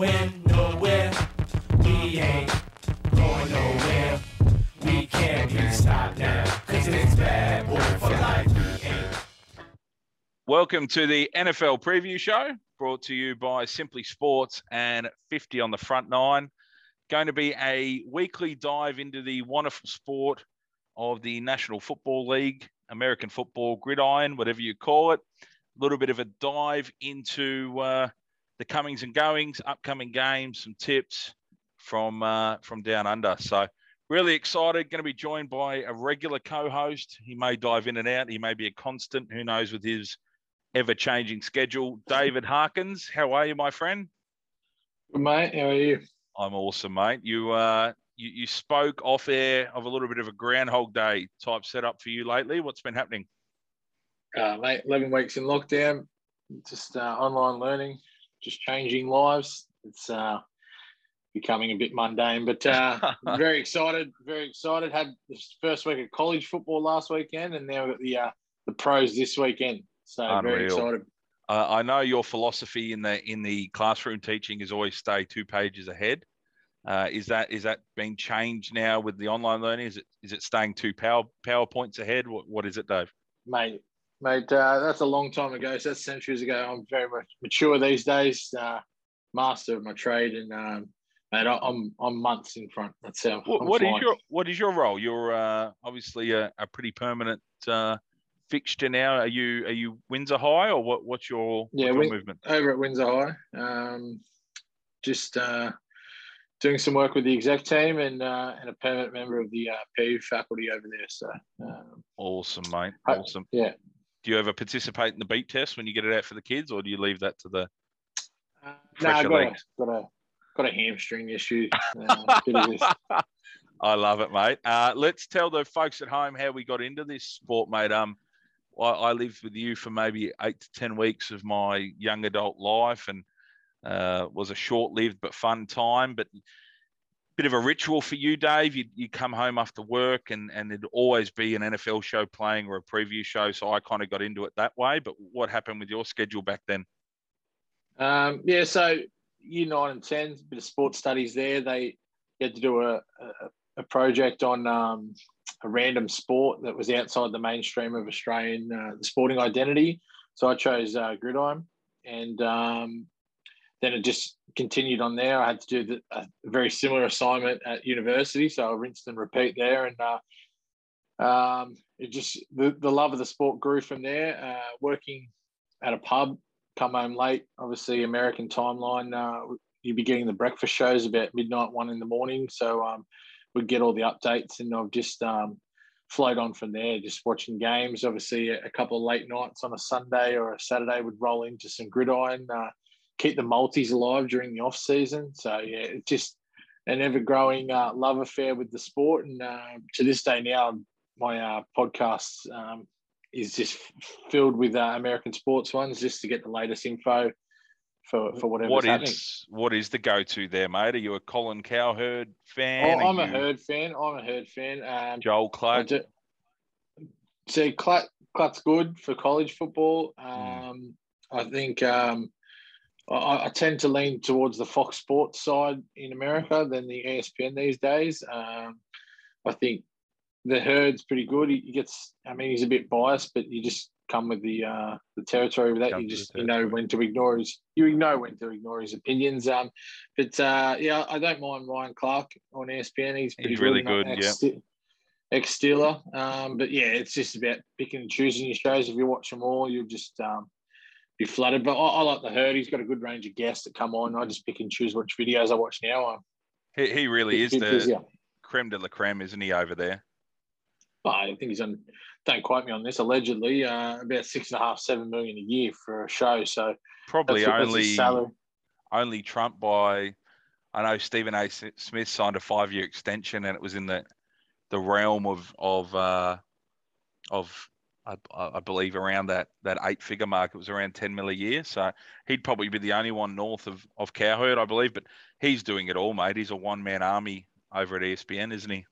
win nowhere. We ain't going nowhere. We can't be stopped now, because it's bad boy for life. Welcome to the NFL Preview Show, brought to you by Simply Sports and 50 on the Front Nine. Going to be a weekly dive into the wonderful sport of the National Football League, American football, gridiron, whatever you call it. A little bit of a dive into the comings and goings, upcoming games, some tips from down under. So really excited. Going to be joined by a regular co-host. He may dive in and out. He may be a constant. Who knows with his ever-changing schedule. David Harkins, how are you, my friend? Good, mate. How are you? I'm awesome, mate. You spoke off air of a little bit of a Groundhog Day type setup for you lately. What's been happening? Mate, 11 weeks in lockdown, just online learning, just changing lives. It's becoming a bit mundane, but very excited. Had the first week of college football last weekend, and now we've got the pros this weekend. So unreal. Very excited. I know your philosophy in the classroom teaching is always stay 2 pages ahead. Is that being changed now with the online learning? Is it staying 2 PowerPoints ahead? What is it, Dave? Mate, that's a long time ago. So that's centuries ago. I'm very much mature these days. Master of my trade, and mate, I'm months in front. That's how. What is your role? You're obviously a pretty permanent fixture now. Are you Windsor High, or what's your movement over at Windsor High? Just doing some work with the exec team and a permanent member of the PU faculty over there. So awesome, mate. Awesome. Yeah. Do you ever participate in the beep test when you get it out for the kids, or do you leave that to the? I've got a hamstring issue. I love it, mate. Let's tell the folks at home how we got into this sport, mate. I lived with you for maybe 8 to 10 weeks of my young adult life, and was a short-lived but fun time. But a bit of a ritual for you, Dave. You come home after work, and it'd always be an NFL show playing or a preview show. So I kind of got into it that way. But what happened with your schedule back then? Yeah, so year 9 and 10, a bit of sports studies there. They had to do a project on a random sport that was outside the mainstream of Australian sporting identity. So I chose gridiron, and then it just continued on there. I had to do a very similar assignment at university, so I rinsed and repeat there, and it just the love of the sport grew from there. Working at a pub, come home late, obviously American timeline. You'd be getting the breakfast shows about midnight, 1 a.m, so we'd get all the updates, and I've just flowed on from there, just watching games. Obviously, a couple of late nights on a Sunday or a Saturday would roll into some gridiron, keep the multis alive during the off-season. So, yeah, it's just an ever-growing love affair with the sport. And to this day now, my podcast is just filled with American sports ones, just to get the latest info for whatever's happening. What is the go-to there, mate? Are you a Colin Cowherd fan? Oh, I'm a Herd fan. Joel Klatt. See, Klatt's good for college football. I think I tend to lean towards the Fox Sports side in America than the ESPN these days. I think the Herd's pretty good. He gets, I mean, he's a bit biased, but you just come with the territory with that. You know when to ignore his opinions. Yeah, I don't mind Ryan Clark on ESPN. He's really good. Ex-Steeler. But yeah, it's just about picking and choosing your shows. If you watch them all, you'll just be flooded. But I like the Herd. He's got a good range of guests that come on. I just pick and choose which videos I watch now. He really is the creme de la creme, isn't he, over there? I think he's on, don't quote me on this, allegedly about $6.5-7 million a year for a show. So probably only trumped by, I know Stephen A. Smith signed a 5-year extension, and it was in the realm of I believe around that 8-figure mark. It was around $10 million a year. So he'd probably be the only one north of Cowherd, I believe. But he's doing it all, mate. He's a one-man army over at ESPN, isn't he?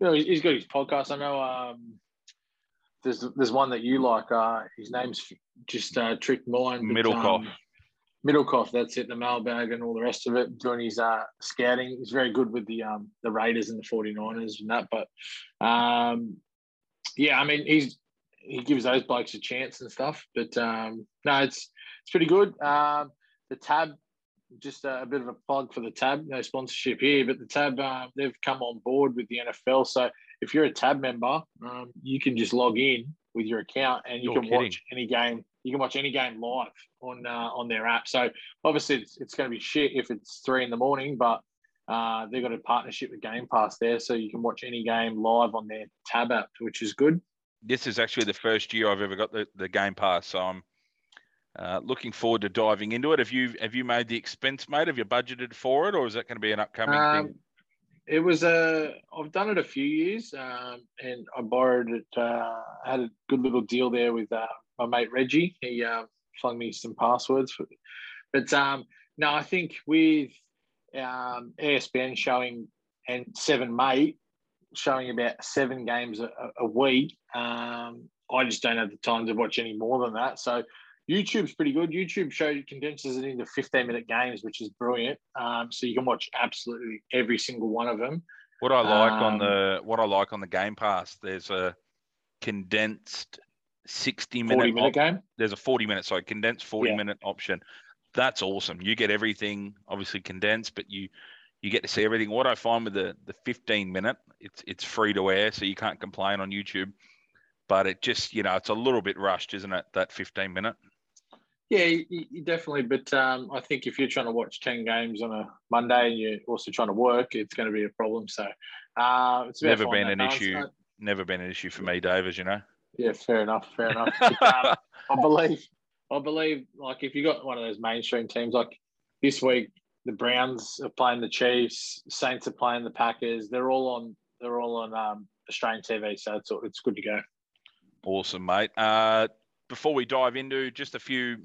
Yeah, he's got his podcast. I know there's one that you like. His name's just tricked mine. Middlecoff. Middlecoff, that's it, the mailbag and all the rest of it, doing his scouting. He's very good with the Raiders and the 49ers and that. But, yeah, I mean, he gives those blokes a chance and stuff. But, no, it's pretty good. The Tab, just a bit of a plug for the Tab. No sponsorship here, but the Tab, they've come on board with the NFL. So if you're a Tab member, you can just log in with your account and you can watch any game. You can watch any game live on their app. So obviously it's going to be shit if it's 3 a.m, but they've got a partnership with Game Pass there. So you can watch any game live on their Tab app, which is good. This is actually the first year I've ever got the Game Pass. So I'm looking forward to diving into it. Have you made the expense, mate? Have you budgeted for it, or is that going to be an upcoming thing? It was I've done it a few years, and I borrowed it. I had a good little deal there with my mate Reggie. He flung me some passwords, but no, I think with ESPN showing and 7mate showing about 7 games a week, I just don't have the time to watch any more than that. So YouTube's pretty good. YouTube condenses it into 15-minute games, which is brilliant. So you can watch absolutely every single one of them. What I like on the Game Pass, there's a condensed 40-minute game. There's a 40-minute, sorry, condensed 40-minute option. That's awesome. You get everything, obviously condensed, but you get to see everything. What I find with the 15-minute, it's free to air, so you can't complain on YouTube. But it just, it's a little bit rushed, isn't it, that 15-minute? Yeah, you definitely. But I think if you're trying to watch 10 games on a Monday and you're also trying to work, it's going to be a problem. So it's never been an issue. Never been an issue for me, Dave, as you know. Yeah, fair enough. But, I believe, like, if you got one of those mainstream teams, like this week, the Browns are playing the Chiefs, Saints are playing the Packers. They're all on Australian TV, so it's good to go. Awesome, mate. Before we dive into just a few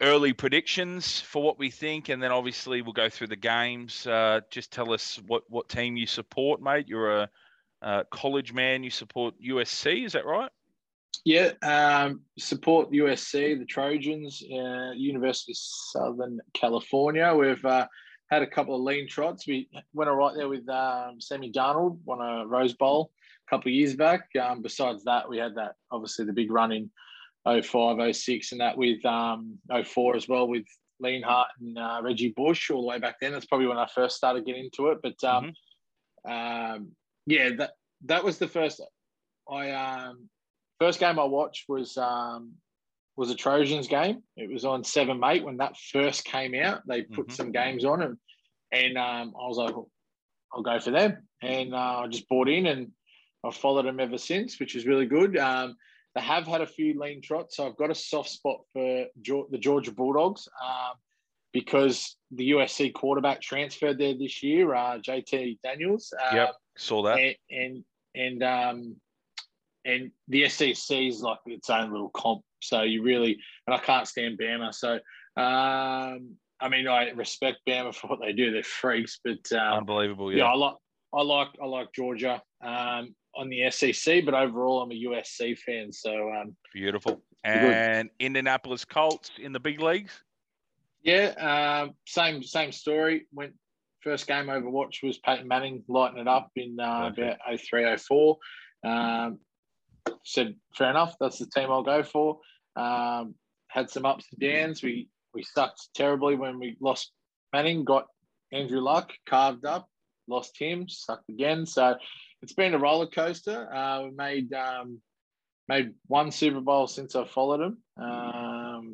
early predictions for what we think, and then obviously we'll go through the games. Just tell us what team you support, mate. You're a college man. You support USC, is that right? Yeah, support USC, the Trojans, University of Southern California. We've had a couple of lean trots. We went all right there with Sammy Darnold, won a Rose Bowl couple of years back. Besides that, we had that, obviously, the big run in 05, 06, and that with 04 as well with Leanhart and Reggie Bush all the way back then. That's probably when I first started getting into it. But, yeah, that was the first. First game I watched was a Trojans game. It was on 7mate when that first came out. They put some games on, and I was like, well, I'll go for them. And I just bought in, and I've followed them ever since, which is really good. They have had a few lean trots, so I've got a soft spot for the Georgia Bulldogs because the USC quarterback transferred there this year, JT Daniels. Yep, saw that. And the SEC is like its own little comp, so you really – and I can't stand Bama, so I mean, I respect Bama for what they do. They're freaks, but unbelievable, yeah. I like Georgia on the SEC, but overall I'm a USC fan. So beautiful. And Indianapolis Colts in the big leagues. Yeah, same story. Went first game overwatch was Peyton Manning lighting it up in about 03, 04. Said fair enough. That's the team I'll go for. Had some ups and downs. We sucked terribly when we lost Manning. Got Andrew Luck carved up. Lost him, sucked again. So it's been a roller coaster. We made one Super Bowl since I followed him. No,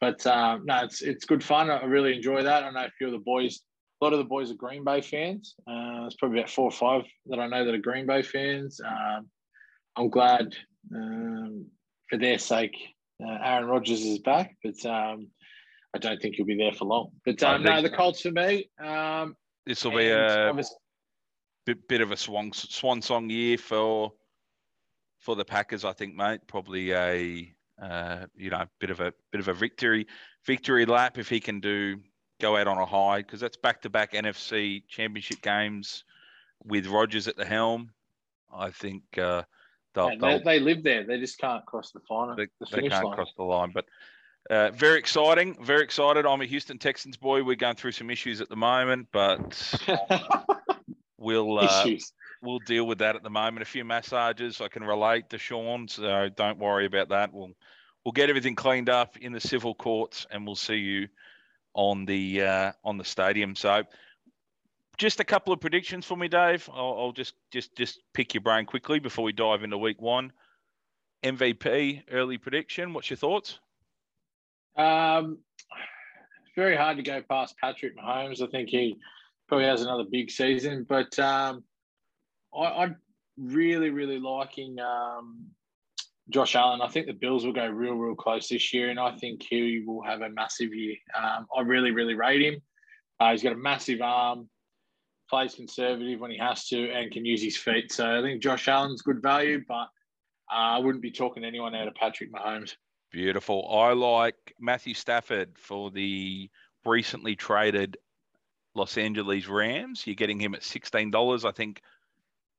it's good fun. I really enjoy that. I know a few of the boys, a lot of the boys are Green Bay fans. There's probably about 4 or 5 that I know that are Green Bay fans. I'm glad for their sake Aaron Rodgers is back, but I don't think he'll be there for long. But no, the Colts for me. This will be a bit of a swan song year for the Packers, I think, mate. Probably a bit of a victory lap if he can go out on a high, because that's back-to-back NFC Championship games with Rodgers at the helm. I think they live there. They just can't cross the finish line. But Very exciting, very excited. I'm a Houston Texans boy. We're going through some issues at the moment, but we'll deal with that at the moment. A few massages. I can relate to Sean, so don't worry about that. We'll get everything cleaned up in the civil courts, and we'll see you on the stadium. So, just a couple of predictions for me, Dave. I'll just pick your brain quickly before we dive into week one. MVP early prediction. What's your thoughts? It's very hard to go past Patrick Mahomes. I think he probably has another big season, but I'm really liking Josh Allen. I think the Bills will go real close this year, and I think he will have a massive year. I really rate him. He's got a massive arm, plays conservative when he has to, and can use his feet. So I think Josh Allen's good value, but I wouldn't be talking to anyone out of Patrick Mahomes. Beautiful. I like Matthew Stafford for the recently traded Los Angeles Rams. You're getting him at $16. I think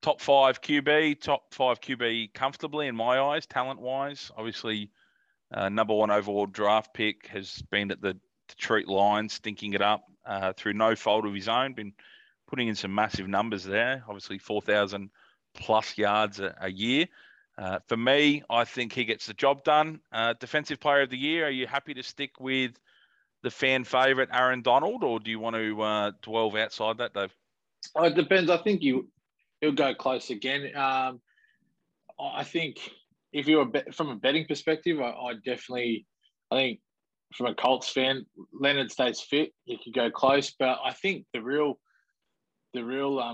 top five QB comfortably in my eyes, talent-wise. Obviously, number one overall draft pick, has been at the Detroit Lions, stinking it up through no fault of his own. Been putting in some massive numbers there. Obviously, 4,000-plus yards a year. For me, I think he gets the job done. Defensive player of the year, are you happy to stick with the fan favourite Aaron Donald, or do you want to delve outside that, Dave? Oh, it depends. I think he'll go close again. I think if you were from a betting perspective, I think from a Colts fan, Leonard stays fit. He could go close, but I think the real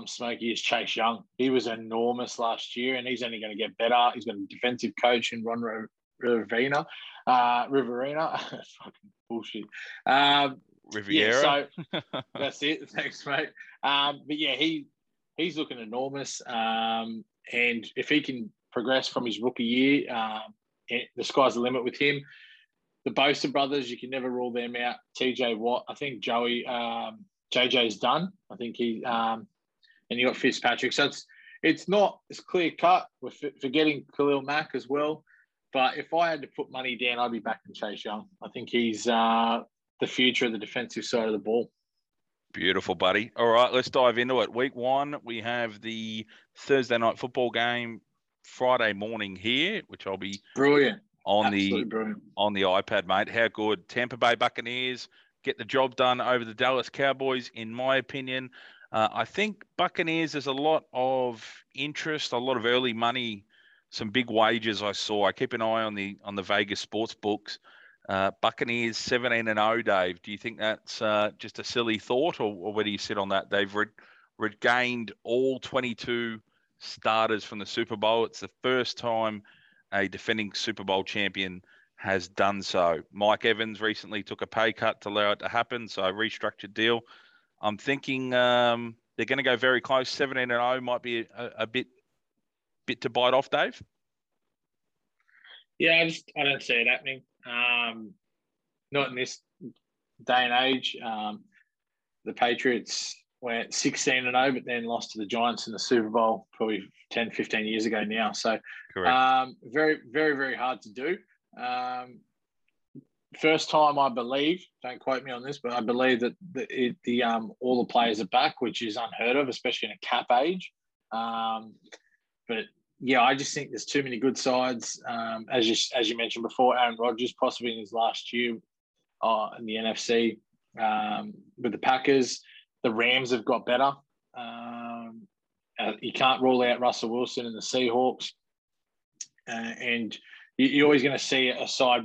smoky is Chase Young. He was enormous last year, and he's only going to get better. He's got a defensive coach in Ron Rivera. Fucking bullshit. Riviera. Yeah, so that's it. Thanks, mate. But yeah, he's looking enormous. And if he can progress from his rookie year, the sky's the limit with him. The Bosa brothers, you can never rule them out. TJ Watt. I think JJ's done. I think he and you got Fitzpatrick. So it's not as clear cut. We're forgetting Khalil Mack as well. But if I had to put money down, I'd be back in Chase Young. I think he's the future of the defensive side of the ball. Beautiful, buddy. All right, let's dive into it. Week one, we have the Thursday night football game Friday morning here, which I'll be brilliant on on the iPad, mate. How good. Tampa Bay Buccaneers get the job done over the Dallas Cowboys, in my opinion. I think Buccaneers, there's a lot of interest, a lot of early money, some big wages I saw. I keep an eye on the Vegas sports books. Buccaneers 17-0, Dave. Do you think that's just a silly thought, or where do you sit on that? They've regained all 22 starters from the Super Bowl. It's the first time a defending Super Bowl champion has done so. Mike Evans recently took a pay cut to allow it to happen, so a restructured deal. I'm thinking they're going to go very close. 17-0 might be a bit to bite off, Dave. Yeah, I don't see it happening. Not in this day and age. The Patriots went 16-0, but then lost to the Giants in the Super Bowl probably 10, 15 years ago now. So correct. Very hard to do. First time, I believe, don't quote me on this, but I believe that all the players are back, which is unheard of, especially in a cap age. But yeah, I just think there's too many good sides. As you mentioned before, Aaron Rodgers, possibly in his last year in the NFC with the Packers. The Rams have got better. You can't rule out Russell Wilson and the Seahawks, and you're always going to see a side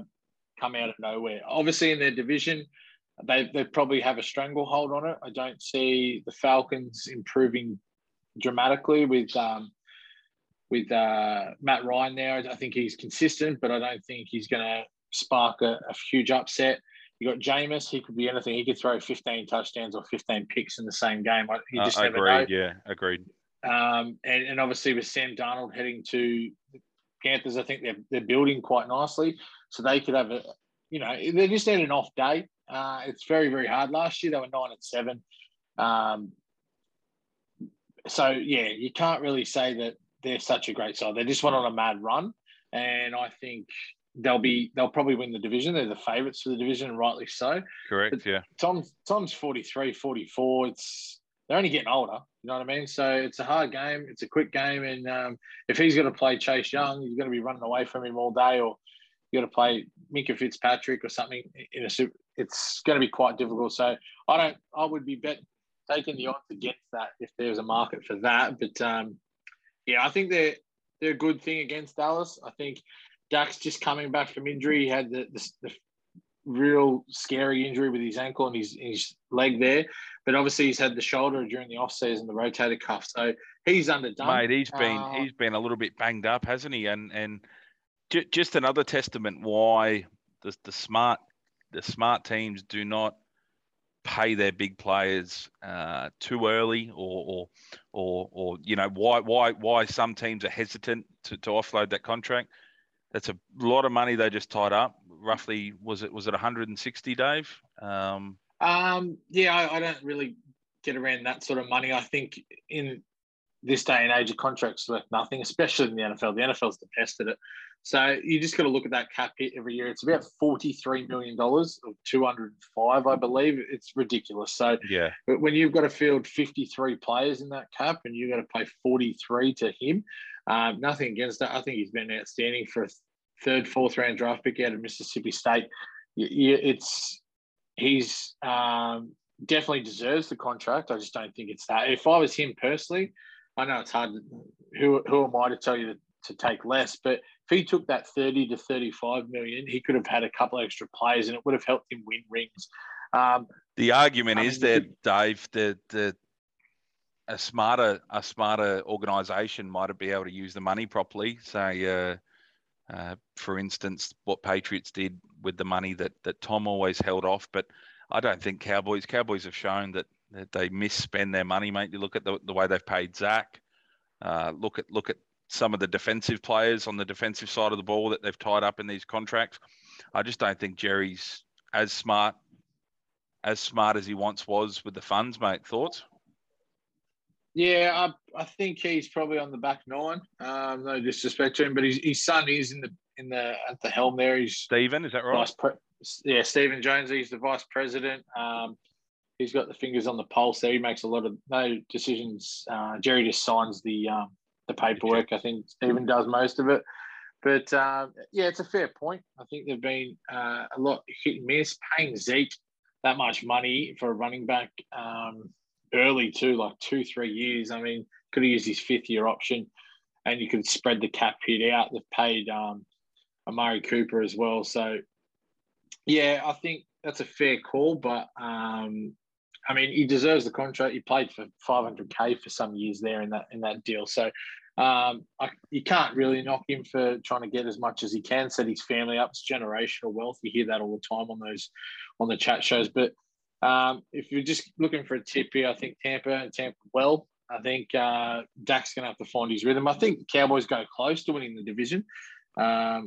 come out of nowhere. Obviously, in their division, they probably have a stranglehold on it. I don't see the Falcons improving dramatically with Matt Ryan there. I think he's consistent, but I don't think he's going to spark a huge upset. You got Jameis. He could be anything. He could throw 15 touchdowns or 15 picks in the same game. You just never know. Yeah, agreed. And obviously with Sam Darnold heading to Panthers, I think they're building quite nicely, so they could have they just had an off day. It's very hard. Last year they were 9-7, so yeah, you can't really say that they're such a great side. They just went on a mad run, and I think they'll probably win the division. They're the favorites for the division, rightly so. Correct, but yeah. Tom's 43, 44. They're only getting older, you know what I mean? So it's a hard game. It's a quick game. And if he's going to play Chase Young, you're going to be running away from him all day, or you got to play Minka Fitzpatrick or something. It's going to be quite difficult. So I would be taking the odds against that if there was a market for that. But, yeah, I think they're a good thing against Dallas. I think Dak's just coming back from injury. He had the real scary injury with his ankle and his leg there, but obviously he's had the shoulder during the off season, the rotator cuff, so he's underdone. Mate, he's been a little bit banged up, hasn't he? And just another testament why the smart teams do not pay their big players too early, or you know why some teams are hesitant to offload that contract. That's a lot of money they just tied up. Roughly, was it 160, Dave? Yeah, I don't really get around that sort of money. I think in this day and age, a contract's worth nothing, especially in the NFL. The NFL's the best at it. So you just got to look at that cap hit every year. It's about $43 million or 205, I believe. It's ridiculous. So yeah, but when you've got to field 53 players in that cap and you've got to pay 43 to him, nothing against that. I think he's been outstanding for a third, fourth round draft pick out of Mississippi State. He's definitely deserves the contract. I just don't think it's that. If I was him personally, I know it's hard. Who am I to tell you to take less? But if he took that 30 to 35 million, he could have had a couple extra players and it would have helped him win rings. The argument is that, Dave, that a smarter organisation might be able to use the money properly. Say, for instance, what Patriots did with the money that Tom always held off. But I don't think Cowboys have shown that they misspend their money, mate. You look at the way they've paid Zach. Look at some of the defensive players on the defensive side of the ball that they've tied up in these contracts. I just don't think Jerry's as smart as he once was with the funds, mate. Thoughts? Yeah, I think he's probably on the back nine. No disrespect to him, but his son is at the helm there. He's Stephen, is that right? Stephen Jones. He's the vice president. He's got the fingers on the pulse there. He makes a lot of no decisions. Jerry just signs the paperwork. I think Stephen does most of it. But, yeah, it's a fair point. I think they've been a lot hit and miss. Paying Zeke that much money for a running back early too, like 2-3 years. I mean, could have used his fifth-year option, and you could spread the cap hit out. They've paid Amari Cooper as well. So, yeah, I think that's a fair call. But, I mean, he deserves the contract. He played for $500K for some years there in that deal. So you can't really knock him for trying to get as much as he can, set his family up. It's generational wealth. You hear that all the time on the chat shows. But if you're just looking for a tip here, I think Tampa well. I think Dak's going to have to find his rhythm. I think the Cowboys go close to winning the division. I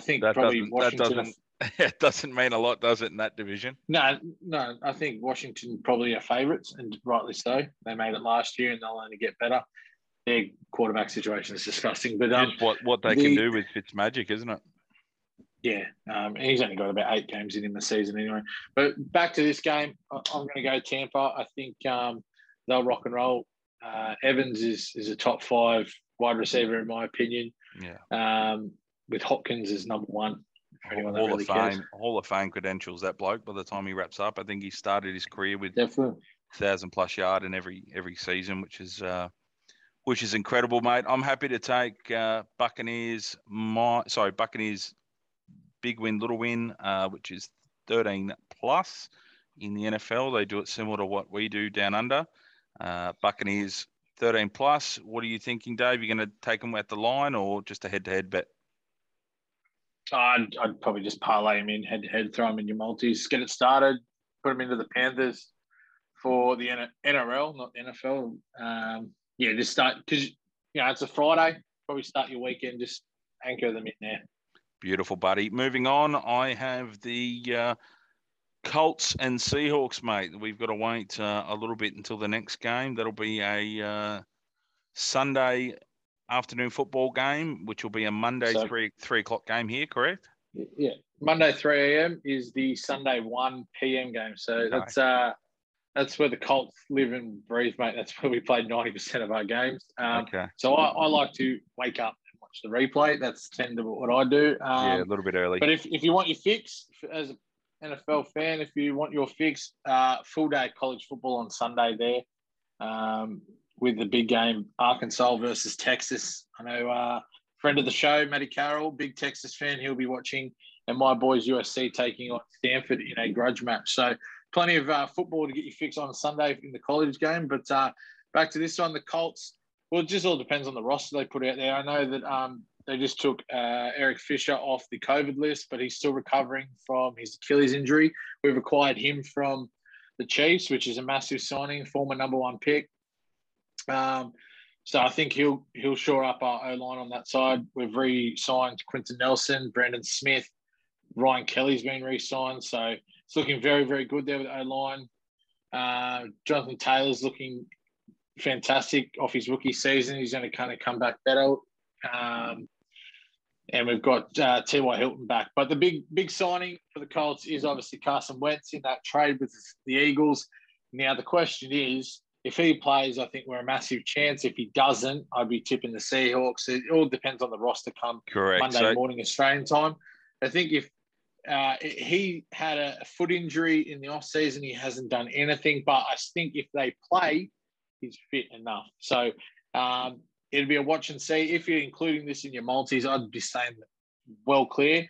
think that probably Washington. It doesn't mean a lot, does it, in that division? No. I think Washington probably are favourites, and rightly so. They made it last year, and they'll only get better. Their quarterback situation is disgusting. But what they can do with Fitzmagic, isn't it? Yeah, and he's only got about 8 games in the season anyway. But back to this game, I'm going to go Tampa. I think they'll rock and roll. Evans is a top 5 wide receiver, in my opinion. Yeah. With Hopkins as number 1. Hall of Fame credentials, that bloke. By the time he wraps up, I think he started his career with 1,000+ yard in every season, which is incredible, mate. I'm happy to take Buccaneers big win, little win, which is 13+ in the NFL. They do it similar to what we do down under. Buccaneers 13+. What are you thinking, Dave? You're going to take them at the line or just a head-to-head bet? I'd probably just parlay him in head-to-head, throw him in your multis, get it started, put him into the Panthers for the NRL, not the NFL. Yeah, just start because, you know, it's a Friday. Probably start your weekend, just anchor them in there. Beautiful, buddy. Moving on, I have the Colts and Seahawks, mate. We've got to wait a little bit until the next game. That'll be a Sunday afternoon football game, which will be a Monday 3 o'clock game here, correct? Yeah, Monday 3 a.m. is the Sunday 1 p.m. game. So that's where the Colts live and breathe, mate. That's where we play 90% of our games. So I like to wake up and watch the replay. That's tend to what I do. Yeah, a little bit early. But if you want your fix as an NFL fan, if you want your fix, full day college football on Sunday there, with the big game Arkansas versus Texas. I know. Friend of the show, Matty Carroll, big Texas fan. He'll be watching. And my boys, USC, taking on Stanford in a grudge match. So plenty of football to get you fixed on Sunday in the college game. But back to this one, the Colts. Well, it just all depends on the roster they put out there. I know that they just took Eric Fisher off the COVID list, but he's still recovering from his Achilles injury. We've acquired him from the Chiefs, which is a massive signing, former #1 pick. So I think he'll shore up our O-line on that side. We've re-signed Quentin Nelson, Brandon Smith, Ryan Kelly's been re-signed. So it's looking very, very good there with O-line. Jonathan Taylor's looking fantastic off his rookie season. He's going to kind of come back better. And we've got T.Y. Hilton back. But the big signing for the Colts is obviously Carson Wentz in that trade with the Eagles. Now the question is, if he plays, I think we're a massive chance. If he doesn't, I'd be tipping the Seahawks. It all depends on the roster come Monday morning Australian time. I think if he had a foot injury in the offseason, he hasn't done anything. But I think if they play, he's fit enough. So it'd be a watch and see. If you're including this in your multis, I'd be staying well clear.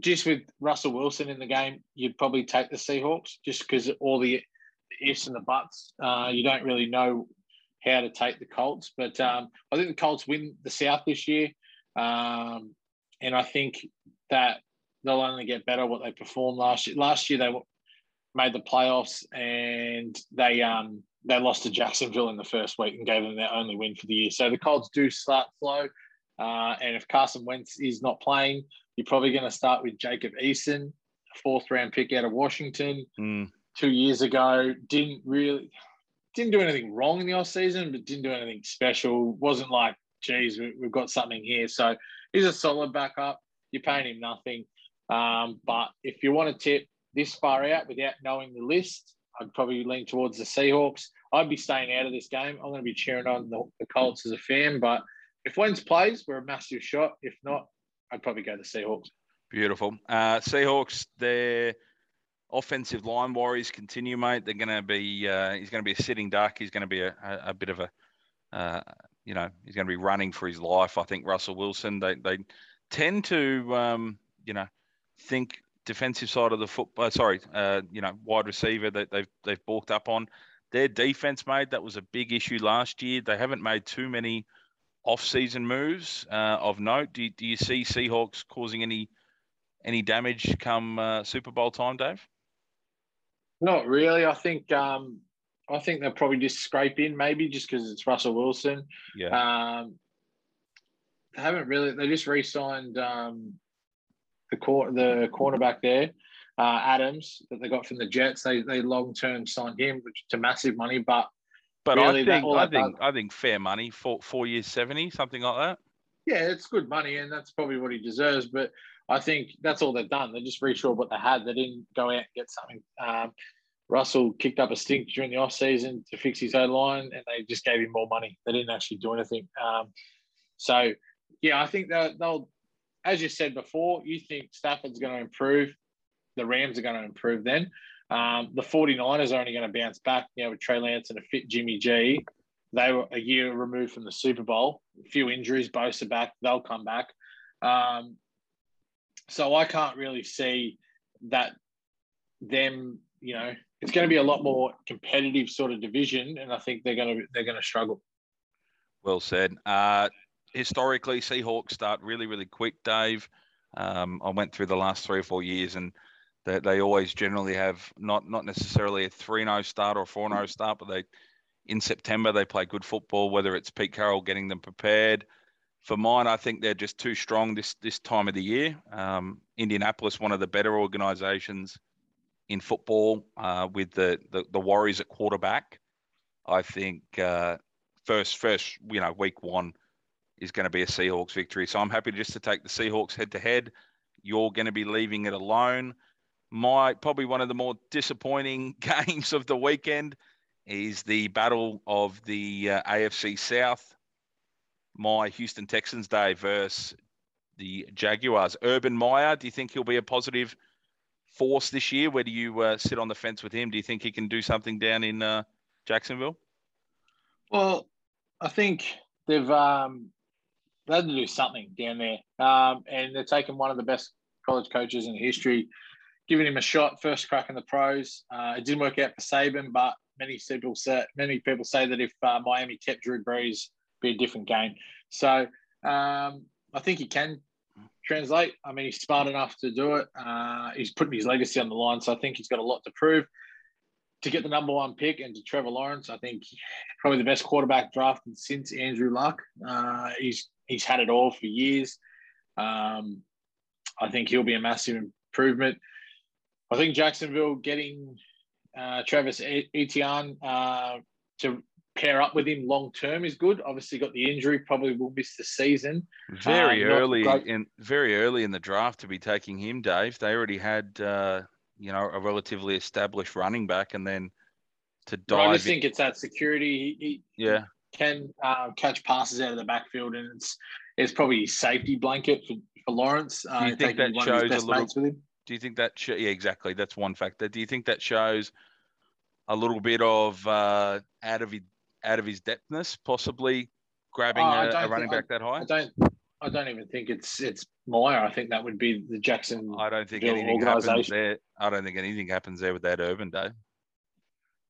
Just with Russell Wilson in the game, you'd probably take the Seahawks just because all the – ifs and the buts. You don't really know how to take the Colts, but I think the Colts win the South this year, and I think that they'll only get better what they performed last year. Last year they made the playoffs and they lost to Jacksonville in the first week and gave them their only win for the year. So the Colts do start slow, and if Carson Wentz is not playing, you're probably going to start with Jacob Eason, a 4th round pick out of Washington. 2 years ago, didn't do anything wrong in the offseason, but didn't do anything special. Wasn't like, geez, we've got something here. So he's a solid backup. You're paying him nothing. But if you want to tip this far out without knowing the list, I'd probably lean towards the Seahawks. I'd be staying out of this game. I'm going to be cheering on the Colts as a fan. But if Wentz plays, we're a massive shot. If not, I'd probably go to the Seahawks. Beautiful. Seahawks, they're... offensive line worries continue, mate. They're going to be he's going to be a sitting duck. He's going to be a bit of a he's going to be running for his life. I think Russell Wilson. They tend to think defensive side of the football. Wide receiver that they've balked up on. Their defense, mate, that was a big issue last year. They haven't made too many off-season moves of note. Do you see Seahawks causing any damage come Super Bowl time, Dave? Not really. I think they'll probably just scrape in, maybe just because it's Russell Wilson. Yeah. They haven't really. They just re-signed the cornerback there, Adams, that they got from the Jets. They long-term signed him to massive money, but really I think fair money for 4 years, $70, something like that. Yeah, it's good money, and that's probably what he deserves. But I think that's all they've done. They just reshored what they had. They didn't go out and get something. Russell kicked up a stink during the offseason to fix his O-line, and they just gave him more money. They didn't actually do anything. So, yeah, I think they'll, as you said before, you think Stafford's going to improve. The Rams are going to improve then. The 49ers are only going to bounce back now with Trey Lance and a fit Jimmy G. They were a year removed from the Super Bowl. A few injuries, Bosa back. They'll come back. So I can't really see that them, it's going to be a lot more competitive sort of division, and I think they're going to struggle. Well said. Historically, Seahawks start really, really quick, Dave. I went through the last 3 or 4 years, and they always generally have not necessarily a 3-0 start or a 4-0 start, but in September they play good football, whether it's Pete Carroll getting them prepared. For mine, I think they're just too strong this time of the year. Indianapolis, one of the better organisations in football, with the worries at quarterback. I think first week one is going to be a Seahawks victory. So I'm happy just to take the Seahawks head to head. you're going to be leaving it alone. Probably one of the more disappointing games of the weekend is the battle of the AFC South. My Houston Texans day versus the Jaguars. Urban Meyer, do you think he'll be a positive force this year? Where do you sit on the fence with him? Do you think he can do something down in Jacksonville? Well, I think they had to do something down there. And they're taking one of the best college coaches in history, giving him a shot, first crack in the pros. It didn't work out for Saban, but many people say that if Miami kept Drew Brees, be a different game. So I think he can translate. I mean, he's smart enough to do it. He's putting his legacy on the line, so I think he's got a lot to prove. To get the number one pick and to Trevor Lawrence, I think probably the best quarterback drafted since Andrew Luck. He's had it all for years. I think he'll be a massive improvement. I think Jacksonville getting Travis Etienne to pair up with him long-term is good. Obviously got the injury, probably will miss the season. Very early in the draft to be taking him, Dave. They already had, a relatively established running back, and then to dive. I just think it's that security. He can catch passes out of the backfield, and it's probably his safety blanket for Lawrence. Do you think that shows a little? With him. Do you think that? Yeah, exactly. That's one factor. Do you think that shows a little bit of out of his depthness, possibly grabbing a running back that high? I don't even think it's Meyer. I think that would be the Jackson. I don't think anything happens there with that Urban day.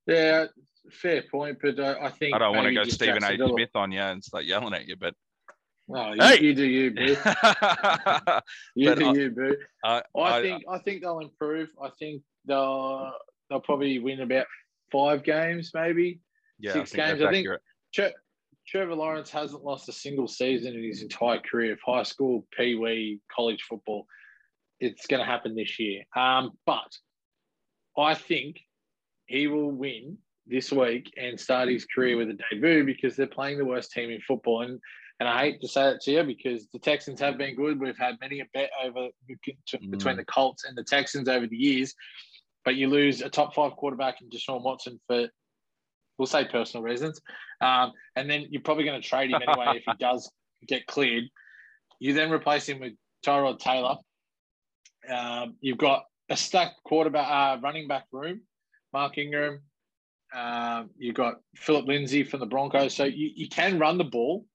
Yeah, fair point. But I think I don't want to go Stephen A. Smith on you and start yelling at you. But you do you, boo. you do you, boo. I think they'll improve. I think they'll probably win about 5 games, maybe 6 games. I think Trevor Lawrence hasn't lost a single season in his entire career of high school, peewee, college football. It's going to happen this year. But I think he will win this week and start his career with a debut because they're playing the worst team in football. And I hate to say that to you because the Texans have been good. We've had many a bet over between the Colts and the Texans over the years. But you lose a top-5 quarterback in Deshaun Watson for – we'll say personal reasons. And then you're probably going to trade him anyway if he does get cleared. You then replace him with Tyrod Taylor. You've got a stacked running back room, Mark Ingram. You've got Philip Lindsay from the Broncos. So you can run the ball,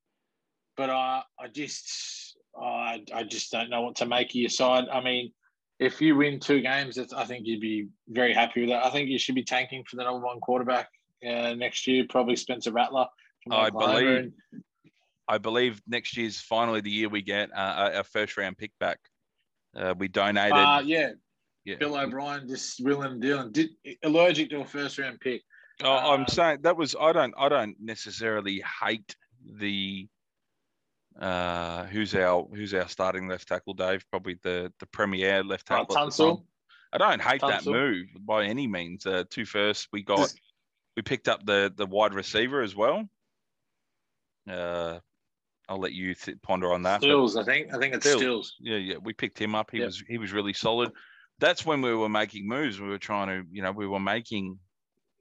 but I just don't know what to make of your side. I mean, if you win 2 games, I think you'd be very happy with that. I think you should be tanking for the number 1 quarterback. Next year, probably Spencer Rattler. I believe next year's finally the year we get a first-round pick back. We donated. Bill O'Brien just willing and dealing. Allergic to a first-round pick. I'm saying that was. I don't necessarily hate the. Who's our starting left tackle, Dave? Probably the premier left tackle. Tunsil. I don't hate that move by any means. 2 firsts we got. We picked up the wide receiver as well. I'll let you ponder on that. Stills, I think it's Stills. Yeah. We picked him up. He was really solid. That's when we were making moves. We were trying to, we were making.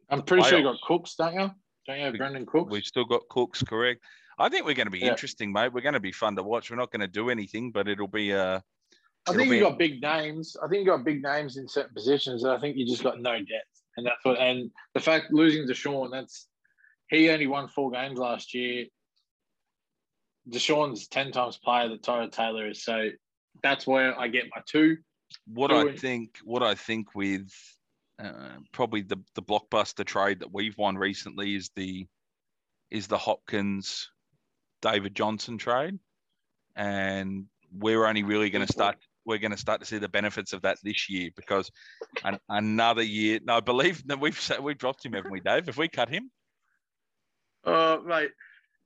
I'm pretty sure you got Cooks, don't you? Don't you have Brandon Cooks? We've still got Cooks, correct. I think we're going to be interesting, mate. We're going to be fun to watch. We're not going to do anything, but it'll be got big names. I think you got big names in certain positions. I think you just got no depth. And that's what, and the fact losing Deshaun, he only won 4 games last year. Deshaun's 10 times player that Tyrod Taylor is, so that's where I get my 2. What I think with probably the blockbuster trade that we've won recently is the Hopkins David Johnson trade, and we're only really going to start. We're going to start to see the benefits of that this year because another year. No, I believe that we've dropped him, haven't we, Dave? If we cut him, mate,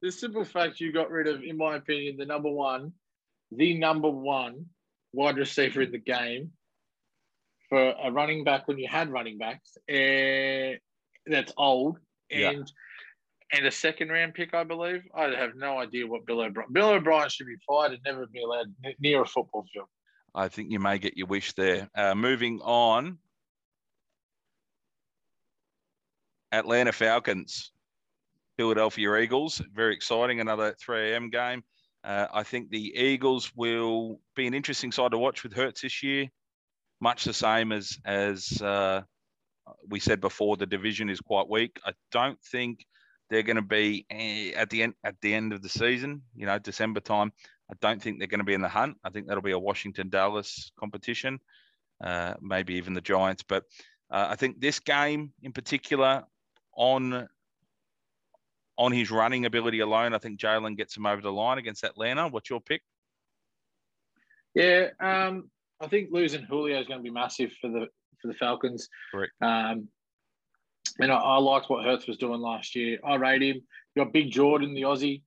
the simple fact you got rid of, in my opinion, the number one wide receiver in the game for a running back when you had running backs that's old and a second-round pick, I believe. I have no idea what Bill O'Brien should be fired and never be allowed near a football field. I think you may get your wish there. Moving on. Atlanta Falcons, Philadelphia Eagles. Very exciting. Another 3 a.m. game. I think the Eagles will be an interesting side to watch with Hurts this year. Much the same as we said before, the division is quite weak. I don't think they're going to be at the end of the season, you know, December time. I don't think they're going to be in the hunt. I think that'll be a Washington-Dallas competition, maybe even the Giants. But I think this game in particular, on his running ability alone, I think Jalen gets him over the line against Atlanta. What's your pick? Yeah, I think losing Julio is going to be massive for the Falcons. Correct. And I liked what Hurts was doing last year. I rate him. You've got Big Jordan, the Aussie,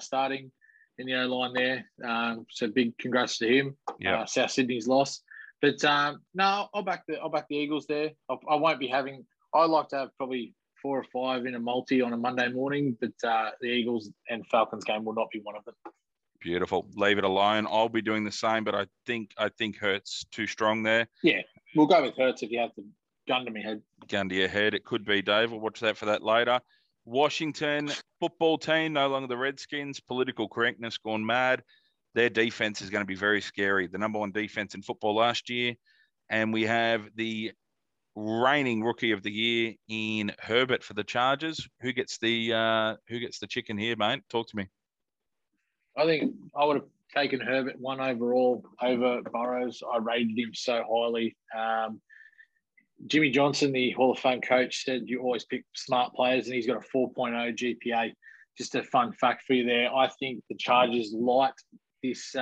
starting in the O-line there. So big congrats to him. Yeah. South Sydney's loss. But no, I'll back the Eagles there. I won't be having. I like to have probably 4 or 5 in a multi on a Monday morning, but the Eagles and Falcons game will not be one of them. Beautiful. Leave it alone. I'll be doing the same, but I think Hurts too strong there. Yeah, we'll go with Hurts if you have to. Gun to my head. Gun to your head. It could be, Dave. We'll watch that for that later. Washington football team, no longer the Redskins. Political correctness gone mad. Their defense is going to be very scary. The number one defense in football last year. And we have the reigning rookie of the year in Herbert for the Chargers. Who gets the chicken here, mate? Talk to me. I think I would have taken Herbert 1 overall over Burrows. I rated him so highly. Jimmy Johnson, the Hall of Fame coach, said you always pick smart players, and he's got a 4.0 GPA. Just a fun fact for you there. I think the Chargers light this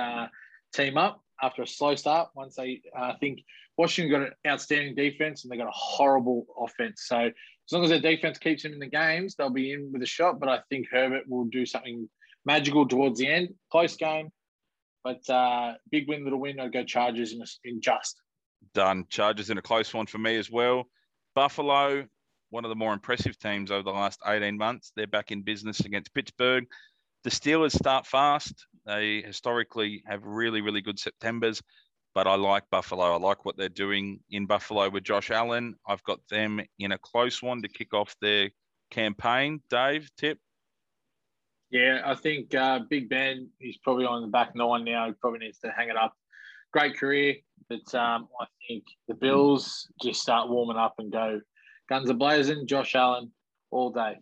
team up after a slow start. Once they think Washington got an outstanding defense and they got a horrible offense. So as long as their defense keeps them in the games, they'll be in with a shot. But I think Herbert will do something magical towards the end. Close game, but big win, little win. I'd go Chargers in just. Done. Chargers in a close one for me as well. Buffalo, one of the more impressive teams over the last 18 months. They're back in business against Pittsburgh. The Steelers start fast. They historically have really, really good Septembers, but I like Buffalo. I like what they're doing in Buffalo with Josh Allen. I've got them in a close one to kick off their campaign. Dave, tip? Yeah, I think Big Ben, he's probably on the back 9 now. He probably needs to hang it up. Great career. But I think the Bills just start warming up and go guns a-blazing, Josh Allen all day.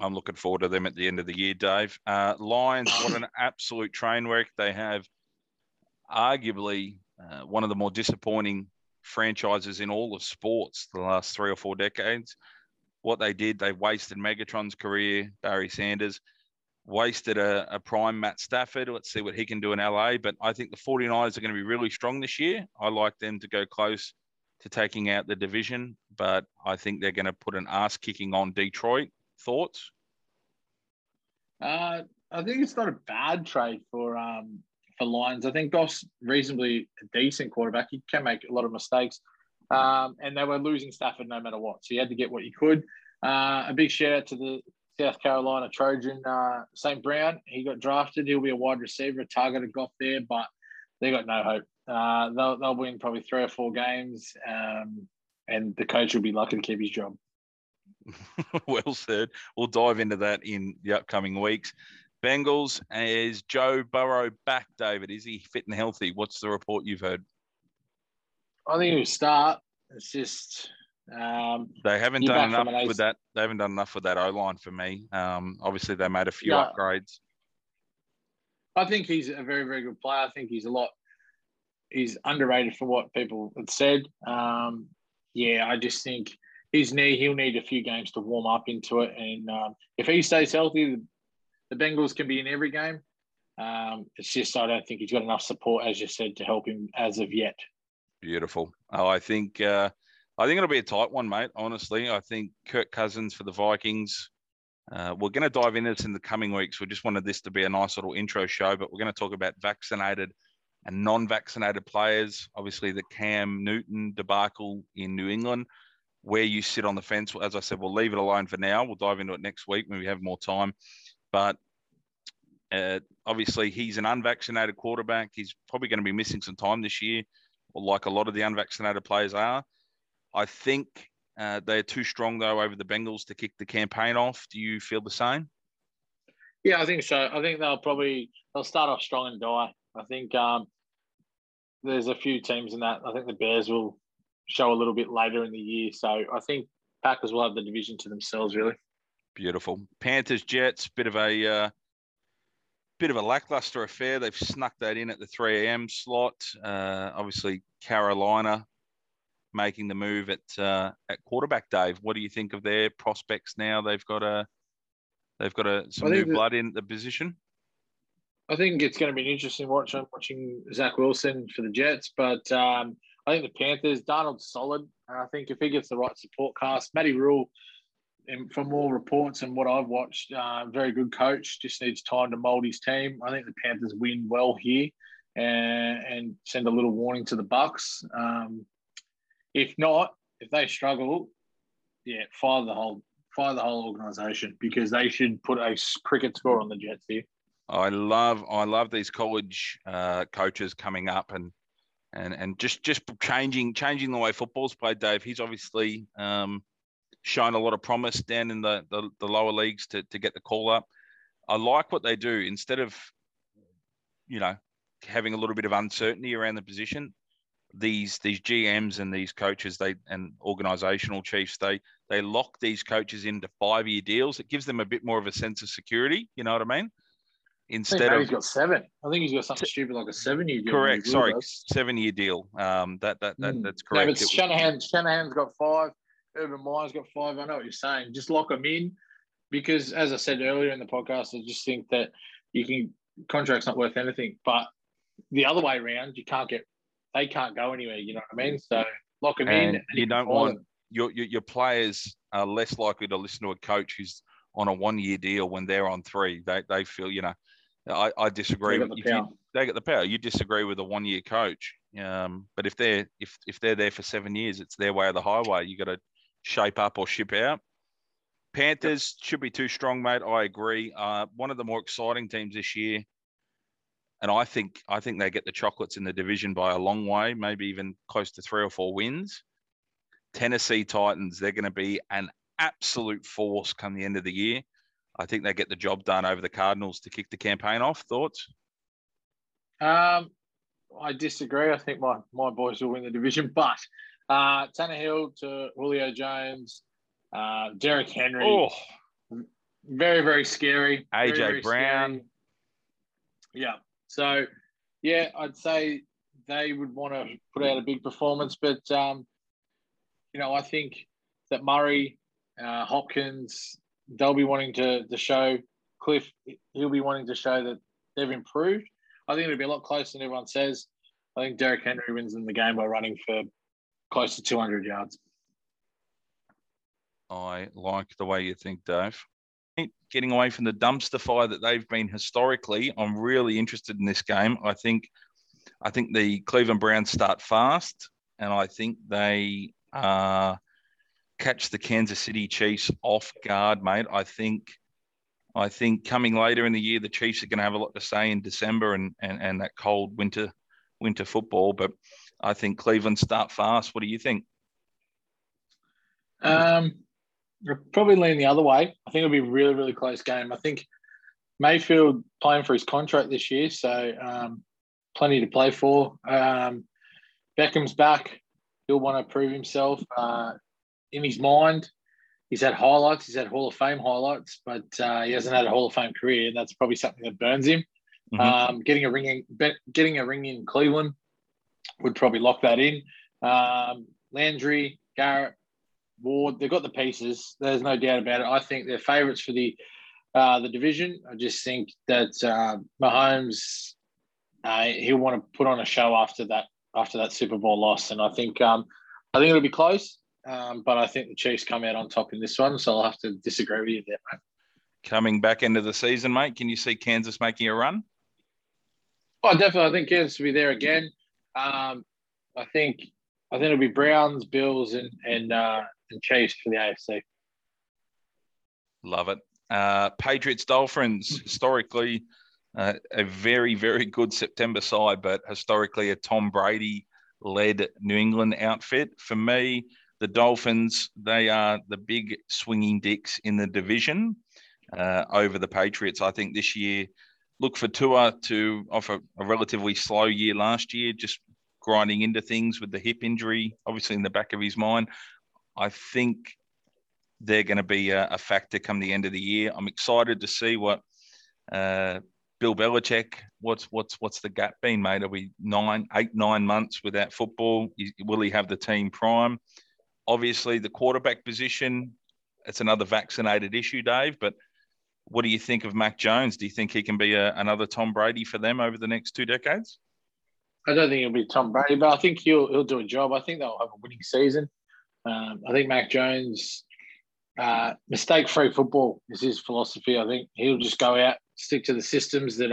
I'm looking forward to them at the end of the year, Dave. Lions, what an absolute train wreck. They have arguably one of the more disappointing franchises in all of sports the last 3 or 4 decades. What they did, they wasted Megatron's career, Barry Sanders, wasted a prime Matt Stafford. Let's see what he can do in LA. But I think the 49ers are going to be really strong this year. I like them to go close to taking out the division, but I think they're going to put an ass kicking on Detroit. Thoughts? I think it's not a bad trade for Lions. I think Goff's reasonably a decent quarterback. He can make a lot of mistakes. And they were losing Stafford no matter what. So you had to get what you could. A big shout out to the South Carolina Trojan, St. Brown. He got drafted. He'll be a wide receiver, a targeted Goff there, but they got no hope. They'll win probably 3 or 4 games, and the coach will be lucky to keep his job. Well said. We'll dive into that in the upcoming weeks. Bengals, is Joe Burrow back, David? Is he fit and healthy? What's the report you've heard? I think he'll start. It's just... they haven't done enough with that. They haven't done enough with that O-line for me. Obviously, they made a few upgrades. I think he's a very, very good player. I think he's underrated for what people had said. I just think he'll need a few games to warm up into it. And if he stays healthy, the Bengals can be in every game. It's just I don't think he's got enough support, as you said, to help him as of yet. Beautiful. Oh, I think it'll be a tight one, mate, honestly. I think Kirk Cousins for the Vikings. We're going to dive into this in the coming weeks. We just wanted this to be a nice little intro show, but we're going to talk about vaccinated and non-vaccinated players. Obviously, the Cam Newton debacle in New England, where you sit on the fence. As I said, we'll leave it alone for now. We'll dive into it next week when we have more time. But obviously, he's an unvaccinated quarterback. He's probably going to be missing some time this year. like a lot of the unvaccinated players are. I think they're too strong, though, over the Bengals to kick the campaign off. Do you feel the same? Yeah, I think so. I think they'll start off strong and die. I think there's a few teams in that. I think the Bears will show a little bit later in the year. So I think Packers will have the division to themselves, really. Beautiful. Panthers, Jets, bit of a lackluster affair. They've snuck that in at the 3 a.m. slot. Obviously, Carolina making the move at quarterback. Dave, what do you think of their prospects now? They've got some new blood in the position. I think it's going to be an interesting watch. I'm watching Zach Wilson for the Jets, but I think the Panthers, Donald's solid. And I think if he gets the right support cast, Matty Rhule, and from all reports and what I've watched, very good coach, just needs time to mould his team. I think the Panthers win well here and send a little warning to the Bucks. If not, if they struggle, yeah, fire the whole organisation, because they should put a cricket score on the Jets here. I love these college coaches coming up and just changing the way football's played. Dave, he's obviously shown a lot of promise down in the lower leagues to get the call up. I like what they do. Instead of, having a little bit of uncertainty around the position, these GMs and these coaches and organisational chiefs, they lock these coaches into 5-year deals. It gives them a bit more of a sense of security. You know what I mean? Instead of, he's got 7. I think he's got something stupid like a 7-year deal. Correct. Sorry, 7-year deal. That's correct. No, but Shanahan's got 5. Urban Meyer's got 5. I know what you're saying. Just lock them in, because as I said earlier in the podcast, I just think that contract's not worth anything. But the other way around, they can't go anywhere. You know what I mean? So lock them in. And you don't want your players are less likely to listen to a coach who's on a 1-year deal when they're on 3. They feel, I disagree. They get the power. You disagree with a 1-year coach, but if they're there for 7 years, it's their way of the highway. You got to shape up or ship out. Panthers should be too strong, mate. I agree. One of the more exciting teams this year, and I think they get the chocolates in the division by a long way, maybe even close to 3 or 4 wins. Tennessee Titans, they're going to be an absolute force come the end of the year. I think they get the job done over the Cardinals to kick the campaign off. Thoughts? I disagree. I think my boys will win the division, but Tannehill to Julio Jones, Derrick Henry, very, very scary. AJ very, very Brown. Scary. Yeah. So, yeah, I'd say they would want to put out a big performance, but, I think that Murray, Hopkins, they'll be wanting to show Cliff. He'll be wanting to show that they've improved. I think it'll be a lot closer than everyone says. I think Derrick Henry wins in the game by running for close to 200 yards. I like the way you think, Dave. Getting away from the dumpster fire that they've been historically, I'm really interested in this game. I think the Cleveland Browns start fast, and I think they catch the Kansas City Chiefs off guard, mate. I think coming later in the year, the Chiefs are going to have a lot to say in December and that cold winter football. But I think Cleveland start fast. What do you think? Probably lean the other way. I think it'll be a really, really close game. I think Mayfield playing for his contract this year, so plenty to play for. Beckham's back. He'll want to prove himself in his mind. He's had highlights. He's had Hall of Fame highlights, but he hasn't had a Hall of Fame career, and that's probably something that burns him. Mm-hmm. Getting a ring in Cleveland would probably lock that in. Landry, Garrett, Ward, they've got the pieces. There's no doubt about it. I think they're favourites for the division. I just think that Mahomes, he'll want to put on a show after that Super Bowl loss, and I think it'll be close. But I think the Chiefs come out on top in this one, so I'll have to disagree with you there, mate. Coming back into the season, mate, can you see Kansas making a run? Oh, definitely. I think Kansas will be there again. I think it'll be Browns, Bills, and Chiefs for the AFC. Love it. Patriots, Dolphins, historically a very, very good September side, but historically a Tom Brady led New England outfit. For me, the Dolphins, they are the big swinging dicks in the division over the Patriots. I think this year, look for Tua to offer a relatively slow year last year, just grinding into things with the hip injury, obviously in the back of his mind. I think they're going to be a factor come the end of the year. I'm excited to see what Bill Belichick, what's the gap been, mate? Are we 9 months without football? Will he have the team prime? Obviously, the quarterback position, it's another vaccinated issue, Dave, but what do you think of Mac Jones? Do you think he can be another Tom Brady for them over the next 2 decades? I don't think he'll be Tom Brady, but I think he'll do a job. I think they'll have a winning season. I think Mac Jones, mistake-free football is his philosophy. I think he'll just go out, stick to the systems that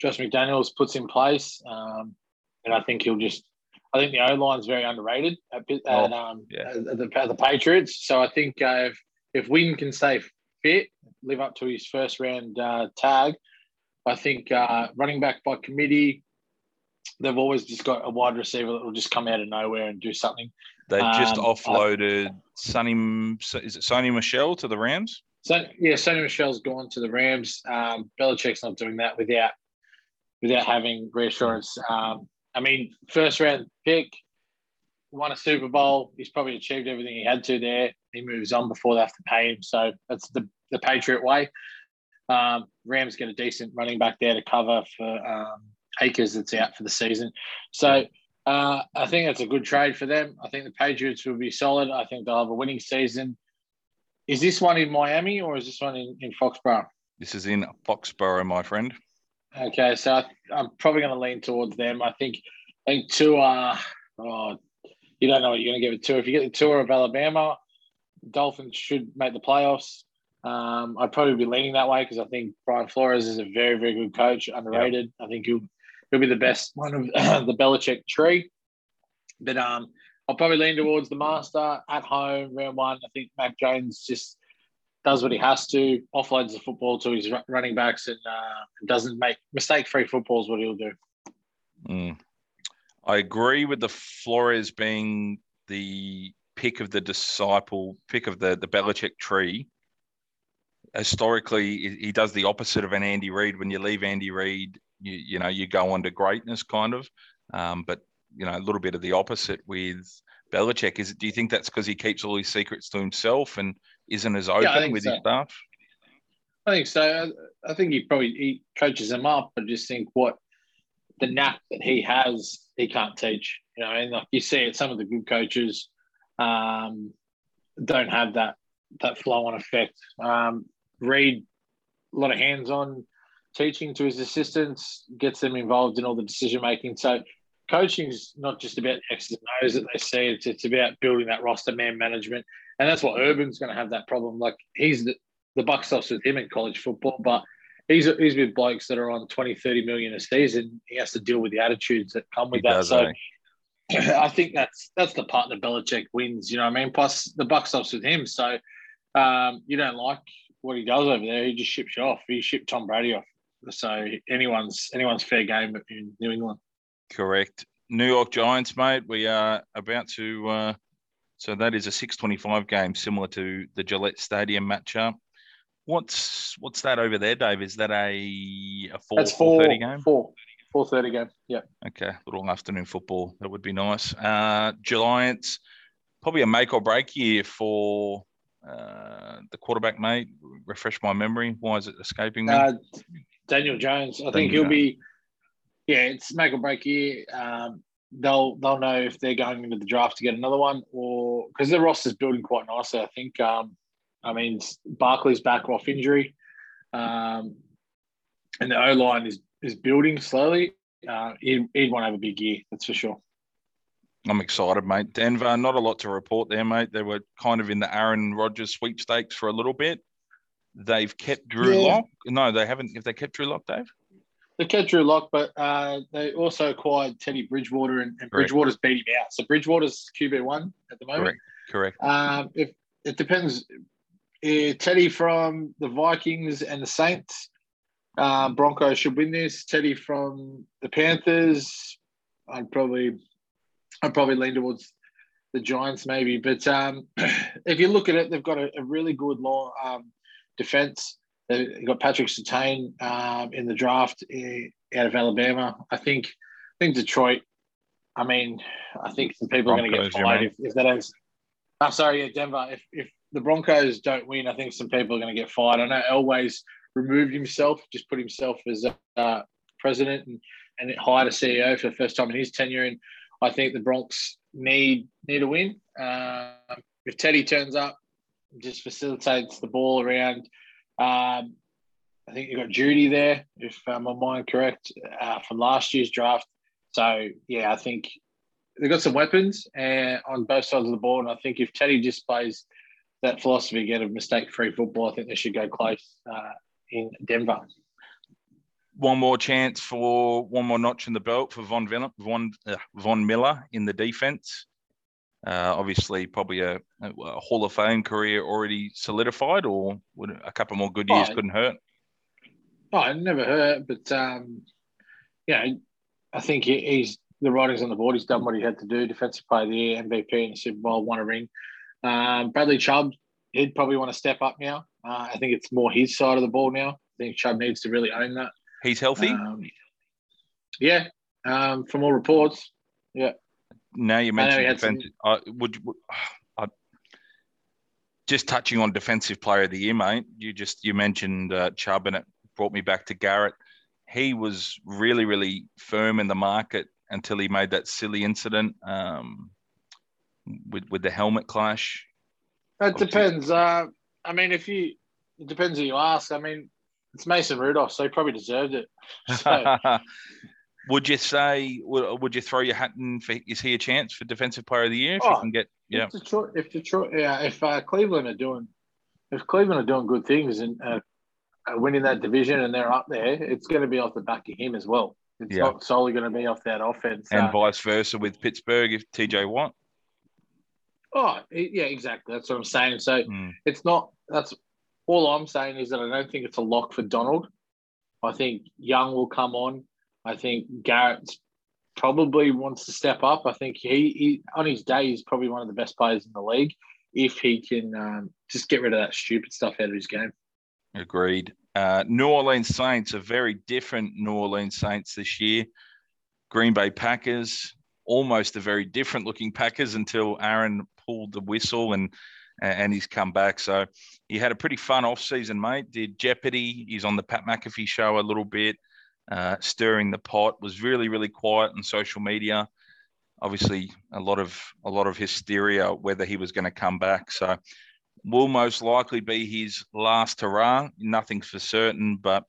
Josh McDaniels puts in place, and I think he'll just. I think the O-line is very underrated at the Patriots. So I think if Wynn can stay fit, live up to his first round tag, I think running back by committee. They've always just got a wide receiver that will just come out of nowhere and do something. They just offloaded Sonny Michel to the Rams? Sonny Michel's gone to the Rams. Belichick's not doing that without having reassurance. First round pick, won a Super Bowl. He's probably achieved everything he had to there. He moves on before they have to pay him. So that's the Patriot way. Rams get a decent running back there to cover for Akers that's out for the season. So I think that's a good trade for them. I think the Patriots will be solid. I think they'll have a winning season. Is this one in Miami or is this one in Foxborough? This is in Foxborough, my friend. Okay, so I'm probably going to lean towards them. I think Tua, you don't know what you're going to get with Tua. If you get the Tua of Alabama, Dolphins should make the playoffs. I'd probably be leaning that way because I think Brian Flores is a very, very good coach, underrated. Yep. I think he'll be the best one of the Belichick tree. But I'll probably lean towards the master at home, round one. I think Mac Jones just does what he has to, offloads the football to his running backs and doesn't make mistake-free football is what he'll do. Mm. I agree with the Flores being the pick of the disciple, pick of the Belichick tree. Historically, he does the opposite of an Andy Reid. When you leave Andy Reid, you go on to greatness, kind of. But, a little bit of the opposite with Belichick. Do you think that's because he keeps all his secrets to himself and isn't as open with his staff? I think so. I think he coaches them up, but just think what the knack that he has, he can't teach. And like you see it, some of the good coaches don't have that flow-on effect. Reid, a lot of hands-on teaching to his assistants, gets them involved in all the decision-making. So coaching is not just about X's and O's that they see. It's about building that roster, man management. And that's what Urban's going to have that problem. Like, he's the buck stops with him in college football, but he's with blokes that are on 20, 30 million a season. He has to deal with the attitudes that come with that. I think that's the part that Belichick wins, Plus, the buck stops with him. So you don't like what he does over there. He just ships you off. He shipped Tom Brady off. So anyone's fair game in New England. Correct. New York Giants, mate. We are about to. So that is a 6:25 game, similar to the Gillette Stadium matchup. What's that over there, Dave? Is that a 4:30 game? 4:30 game. Yeah. Okay. A little afternoon football. That would be nice. Giants, probably a make or break year for. The quarterback, mate, refresh my memory. Why is it escaping me? Daniel Jones. It's make or break year. They'll know if they're going into the draft to get another one or because the roster's building quite nicely, I think. Barkley's back off injury. And the O-line is building slowly. He'd want to have a big year, that's for sure. I'm excited, mate. Denver, not a lot to report there, mate. They were kind of in the Aaron Rodgers sweepstakes for a little bit. They've kept Drew Lock. No, they haven't. Have they kept Drew Lock, Dave? They kept Drew Lock, but they also acquired Teddy Bridgewater, and Bridgewater's beat him out. So Bridgewater's QB1 at the moment. Correct. If it depends. Teddy from the Vikings and the Saints. Broncos should win this. Teddy from the Panthers. I'd probably... I'd probably lean towards the Giants maybe. But if you look at it, they've got a really good defense. They've got Patrick Surtain in the draft out of Alabama. I think Detroit, I mean, I think some people Broncos, are going to get fired if they don't. I'm sorry, Denver. If the Broncos don't win, I think some people are going to get fired. I know Elway's removed himself, just put himself as president and hired a CEO for the first time in his tenure. And I think the Bronx need a win. If Teddy turns up, just facilitates the ball around. I think you've got Judy there, if my mind correct, from last year's draft. So, yeah, I think they've got some weapons on both sides of the ball. And I think if Teddy displays that philosophy again of mistake-free football, I think they should go close in Denver. One more chance for one more notch in the belt for Von Miller in the defense. Obviously, probably a Hall of Fame career already solidified, or would a couple more good years couldn't hurt? Oh, it never hurt, but yeah, I think he's the writing's on the board. He's done what he had to do. Defensive Player of the Year, MVP in the Super Bowl, won a ring. Bradley Chubb, he'd probably want to step up now. I think it's more his side of the ball now. I think Chubb needs to really own that. He's healthy? Yeah, from all reports, yeah. Now you mentioned defense. Just touching on Defensive Player of the Year, mate. You mentioned Chubb, and it brought me back to Garrett. He was really, really firm in the market until he made that silly incident with the helmet clash. That depends. I mean, it depends who you ask. I mean, it's Mason Rudolph, so he probably deserved it. So. Would you say? Would you throw your hat in? Is he a chance for Defensive Player of the Year? If you can get, yeah. If Cleveland are doing good things and winning that division and they're up there, it's going to be off the back of him as well. It's not solely going to be off that offense, and vice versa with Pittsburgh if TJ Watt. Oh yeah, exactly. That's what I'm saying. So it's not. That's all I'm saying is that I don't think it's a lock for Donald. I think Young will come on. I think Garrett probably wants to step up. I think he on his day, he's probably one of the best players in the league if he can just get rid of that stupid stuff out of his game. Agreed. New Orleans Saints, a very different New Orleans Saints this year. Green Bay Packers, almost a very different looking Packers until Aaron pulled the whistle and he's come back. So he had a pretty fun offseason, mate. Did Jeopardy. He's on the Pat McAfee show a little bit. Stirring the pot, was really, really quiet on social media. Obviously, a lot of hysteria whether he was going to come back. So, will most likely be his last hurrah. Nothing's for certain, but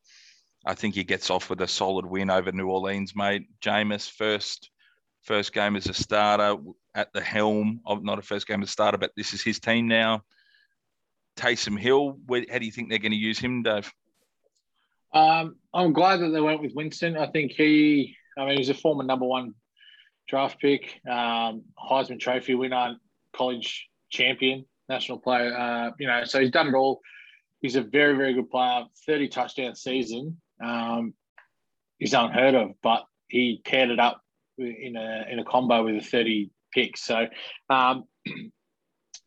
I think he gets off with a solid win over New Orleans, mate. Jameis first game as a starter at the helm of not a first game as a starter, but this is his team now. Taysom Hill, how do you think they're going to use him, Dave? I'm glad that they went with Winston. I think he's a former number one draft pick, Heisman Trophy winner, college champion, national player. So he's done it all. He's a very, very good player. 30 touchdown season. He's unheard of, but he paired it up in a combo with a 30 picks. So,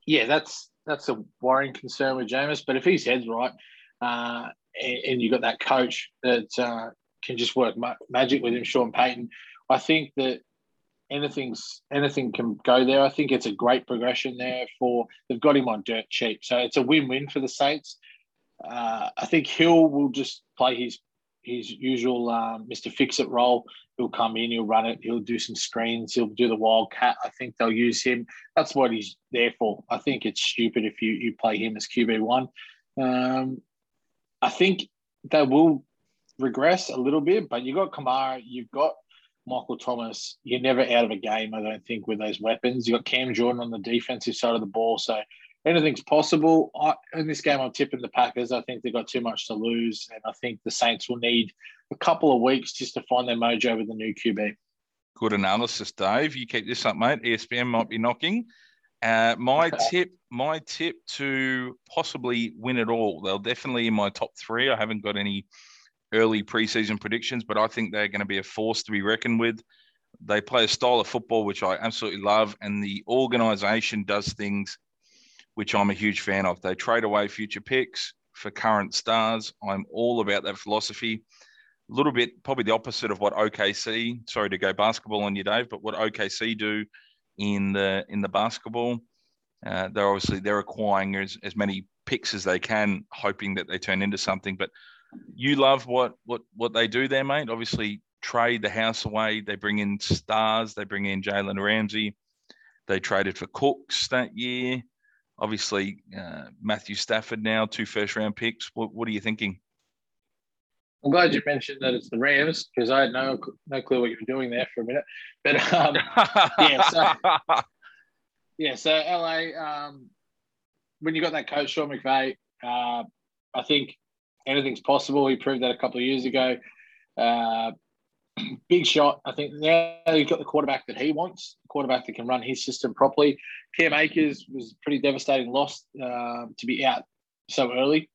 that's a worrying concern with Jameis. But if his head's right, and you've got that coach that can just work magic with him, Sean Payton. I think that anything can go there. I think it's a great progression there they've got him on dirt cheap. So it's a win-win for the Saints. I think Hill will just play his usual Mr. Fix-It role. He'll come in, he'll run it, he'll do some screens, he'll do the wildcat. I think they'll use him. That's what he's there for. I think it's stupid if you play him as QB1. I think they will regress a little bit, but you've got Kamara, you've got Michael Thomas. You're never out of a game, I don't think, with those weapons. You've got Cam Jordan on the defensive side of the ball, so anything's possible. In this game, I'm tipping the Packers. I think they've got too much to lose, and I think the Saints will need a couple of weeks just to find their mojo with the new QB. Good analysis, Dave. You keep this up, mate. ESPN might be knocking. My tip to possibly win it all. They'll definitely in my top three. I haven't got any early preseason predictions, but I think they're going to be a force to be reckoned with. They play a style of football which I absolutely love, and the organization does things which I'm a huge fan of. They trade away future picks for current stars. I'm all about that philosophy. A little bit, probably the opposite of what OKC, sorry to go basketball on you, Dave, but what OKC do in the basketball. They're acquiring as many picks as they can, hoping that they turn into something. But you love what they do there, mate. Obviously, trade the house away. They bring in stars. They bring in Jalen Ramsey. They traded for Cooks that year. Obviously, Matthew Stafford now, 2 first-round picks. What are you thinking? I'm glad you mentioned that it's the Rams, because I had no clue what you were doing there for a minute. But, so LA, when you got that coach, Sean McVay, I think anything's possible. He proved that a couple of years ago. Big shot. I think now you've got the quarterback that he wants, the quarterback that can run his system properly. Cam Akers was a pretty devastating loss to be out so early.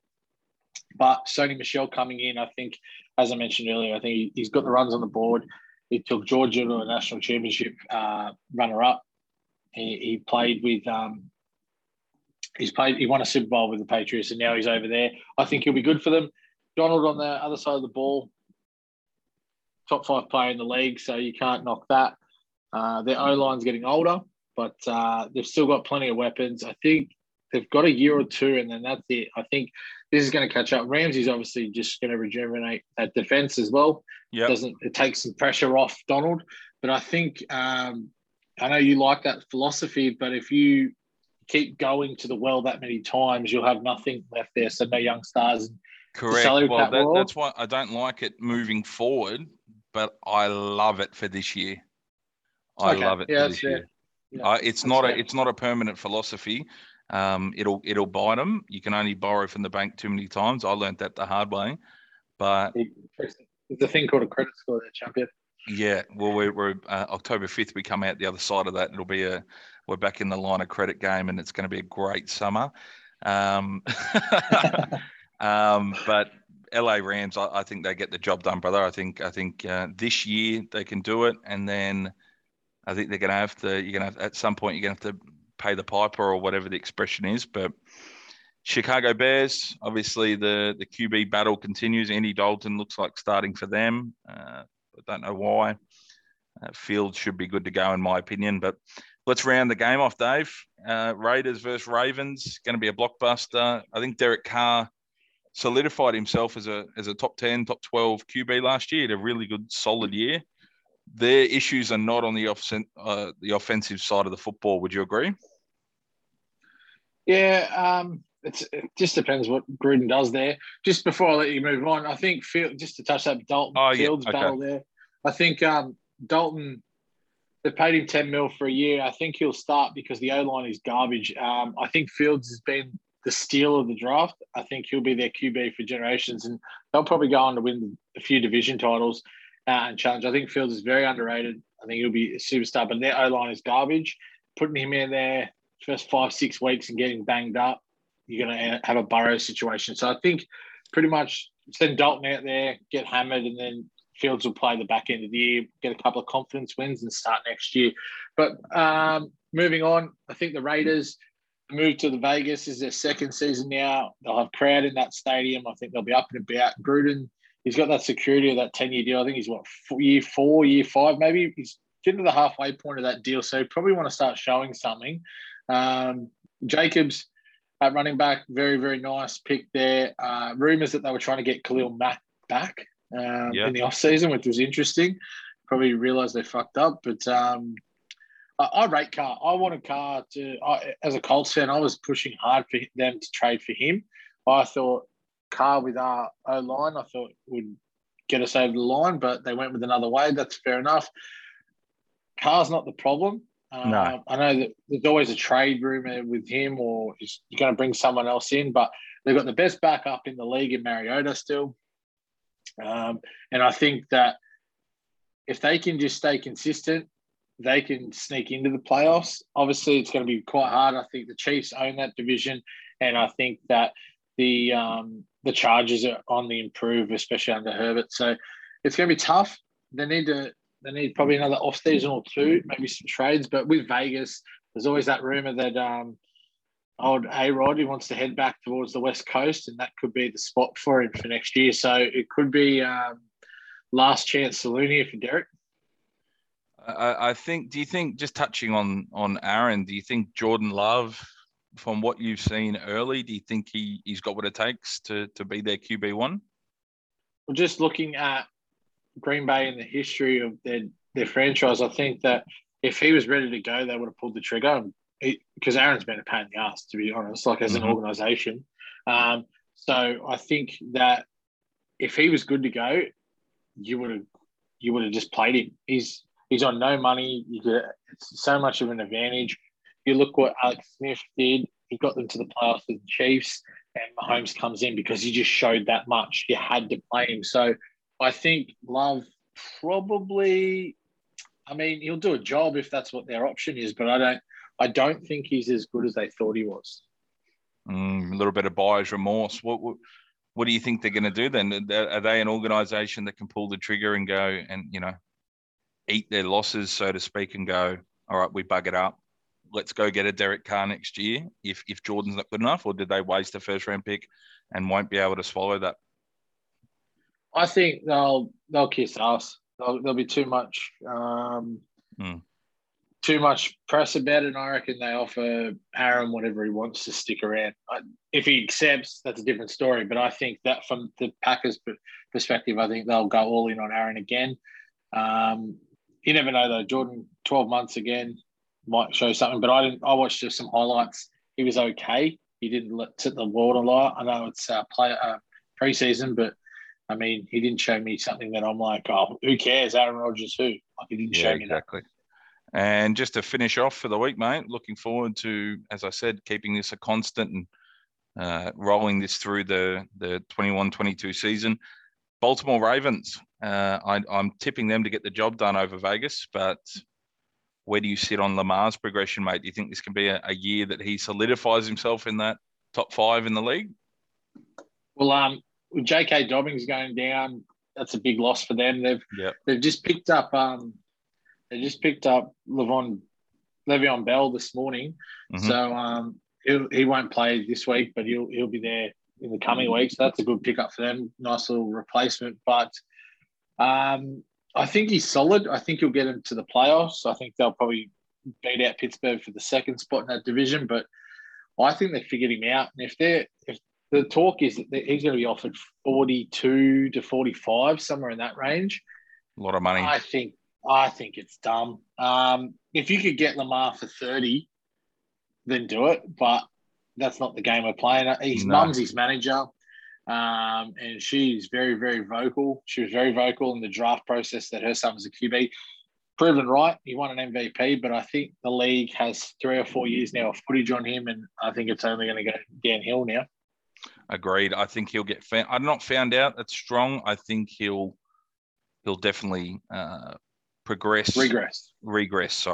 But Sony Michel coming in, I think, as I mentioned earlier, I think he's got the runs on the board. He took Georgia to a national championship runner-up. He played with he won a Super Bowl with the Patriots, and now he's over there. I think he'll be good for them. Donald on the other side of the ball, top 5 player in the league, so you can't knock that. Their O-line's getting older, but they've still got plenty of weapons. I think they've got a year or two, and then that's it. I think this is going to catch up. Ramsey's obviously just going to rejuvenate that defense as well. Yeah, it takes some pressure off Donald, but I think I know you like that philosophy, but if you keep going to the well that many times, you'll have nothing left there. So no young stars. Correct. Well, that's why I don't like it moving forward, but I love it for this year. I love it. Yeah, for this year. Yeah, it's not a permanent philosophy. It'll bite them. You can only borrow from the bank too many times. I learned that the hard way, but there's a thing called a credit score there, champion. Yeah, well, we're October 5th. We come out the other side of that. It'll be we're back in the line of credit game, and it's going to be a great summer. But LA Rams, I think they get the job done, brother. I think this year they can do it, and then I think they're going to have to. At some point you're going to have to pay the piper, or whatever the expression is. But Chicago Bears, obviously the QB battle continues. Andy Dalton looks like starting for them. I don't know why. Fields should be good to go, in my opinion. But let's round the game off, Dave. Raiders versus Ravens, going to be a blockbuster. I think Derek Carr solidified himself as a top 10, top 12 QB last year. Had a really good, solid year. Their issues are not on the offensive side of the football. Would you agree? Yeah, it just depends what Gruden does there. Just before I let you move on, I think just to touch that Dalton Fields battle there, I think Dalton, they paid him $10 million for a year. I think he'll start because the O-line is garbage. I think Fields has been the steal of the draft. I think he'll be their QB for generations, and they'll probably go on to win a few division titles and challenge. I think Fields is very underrated. I think he'll be a superstar, but their O-line is garbage. Putting him in there first 5-6 weeks and getting banged up, you're going to have a Burrow situation. So I think pretty much send Dalton out there, get hammered, and then Fields will play the back end of the year, get a couple of confidence wins and start next year. But moving on, I think the Raiders move to the Vegas. This is their second season now. They'll have crowd in that stadium. I think they'll be up and about. Gruden, he's got that security of that 10-year deal. I think he's, year 5 maybe. He's getting to the halfway point of that deal, so he probably want to start showing something. Jacobs, at running back, very, very nice pick there. Rumours that they were trying to get Khalil Mack back in the offseason, which was interesting. Probably realised they fucked up. But I rate Carr. I wanted Carr as a Colts fan, I was pushing hard for them to trade for him. I thought Carr with our O-line, I thought would get us over the line, but they went with another way. That's fair enough. Carr's not the problem. No. I know that there's always a trade rumor with him, or you're going to bring someone else in, but they've got the best backup in the league in Mariota still. And I think that if they can just stay consistent, they can sneak into the playoffs. Obviously, it's going to be quite hard. I think the Chiefs own that division, and I think that the Chargers are on the improve, especially under Herbert. So it's going to be tough. They need to They need probably another off season or two, maybe some trades. But with Vegas, there's always that rumor that old A-Rod, he wants to head back towards the West Coast, and that could be the spot for him for next year. So it could be last chance saloon here for Derek. I think. Do you think, just touching on Aaron, do you think Jordan Love, from what you've seen early, do you think he's got what it takes to be their QB1? Well, just looking at Green Bay and the history of their franchise, I think that if he was ready to go, they would have pulled the trigger, because Aaron's been a pain in the ass, to be honest, like as an organisation. So I think that if he was good to go, you would have just played him. He's on no money. It's so much of an advantage. You look what Alex Smith did. He got them to the playoffs with the Chiefs, and Mahomes comes in because he just showed that much. You had to play him. So I think Love probably, I mean, he'll do a job if that's what their option is, but I don't think he's as good as they thought he was. A little bit of buyer's remorse. What do you think they're going to do then? Are they an organisation that can pull the trigger and go and, eat their losses, so to speak, and go, all right, we bug it up. Let's go get a Derek Carr next year if Jordan's not good enough, or did they waste a first-round pick and won't be able to swallow that? I think they'll kiss ass. There'll be too much press about it, and I reckon they offer Aaron whatever he wants to stick around. If he accepts, that's a different story, but I think that from the Packers' perspective, I think they'll go all in on Aaron again. You never know, though. Jordan, 12 months again, might show something, but I watched just some highlights. He was okay. He didn't sit the world a lot. I know it's preseason, but I mean, he didn't show me something that I'm like, oh, who cares? Aaron Rodgers, who? Like, he didn't show me exactly. That. And just to finish off for the week, mate, looking forward to, as I said, keeping this a constant and rolling this through the 21-22 season. Baltimore Ravens. I'm tipping them to get the job done over Vegas, but where do you sit on Lamar's progression, mate? Do you think this can be a year that he solidifies himself in that top five in the league? Well, with J.K. Dobbins going down, that's a big loss for them. They've just picked up Le'Veon Bell this morning, so he won't play this week, but he'll be there in the coming weeks. So that's a good pickup for them. Nice little replacement, but. I think he's solid. I think he'll get him to the playoffs. I think they'll probably beat out Pittsburgh for the second spot in that division, but I think they figured him out. And if the talk is that he's going to be offered 42 to 45, somewhere in that range. A lot of money. I think it's dumb. If you could get Lamar for 30, then do it, but that's not the game we're playing. Mum's his manager. And she's very, very vocal. She was very vocal in the draft process that her son was a QB. Proven right. He won an MVP, but I think the league has 3 or 4 years now of footage on him, and I think it's only going to go downhill now. Agreed. I think he'll get found. I'm not found out. That's strong. I think he'll definitely progress. Regress.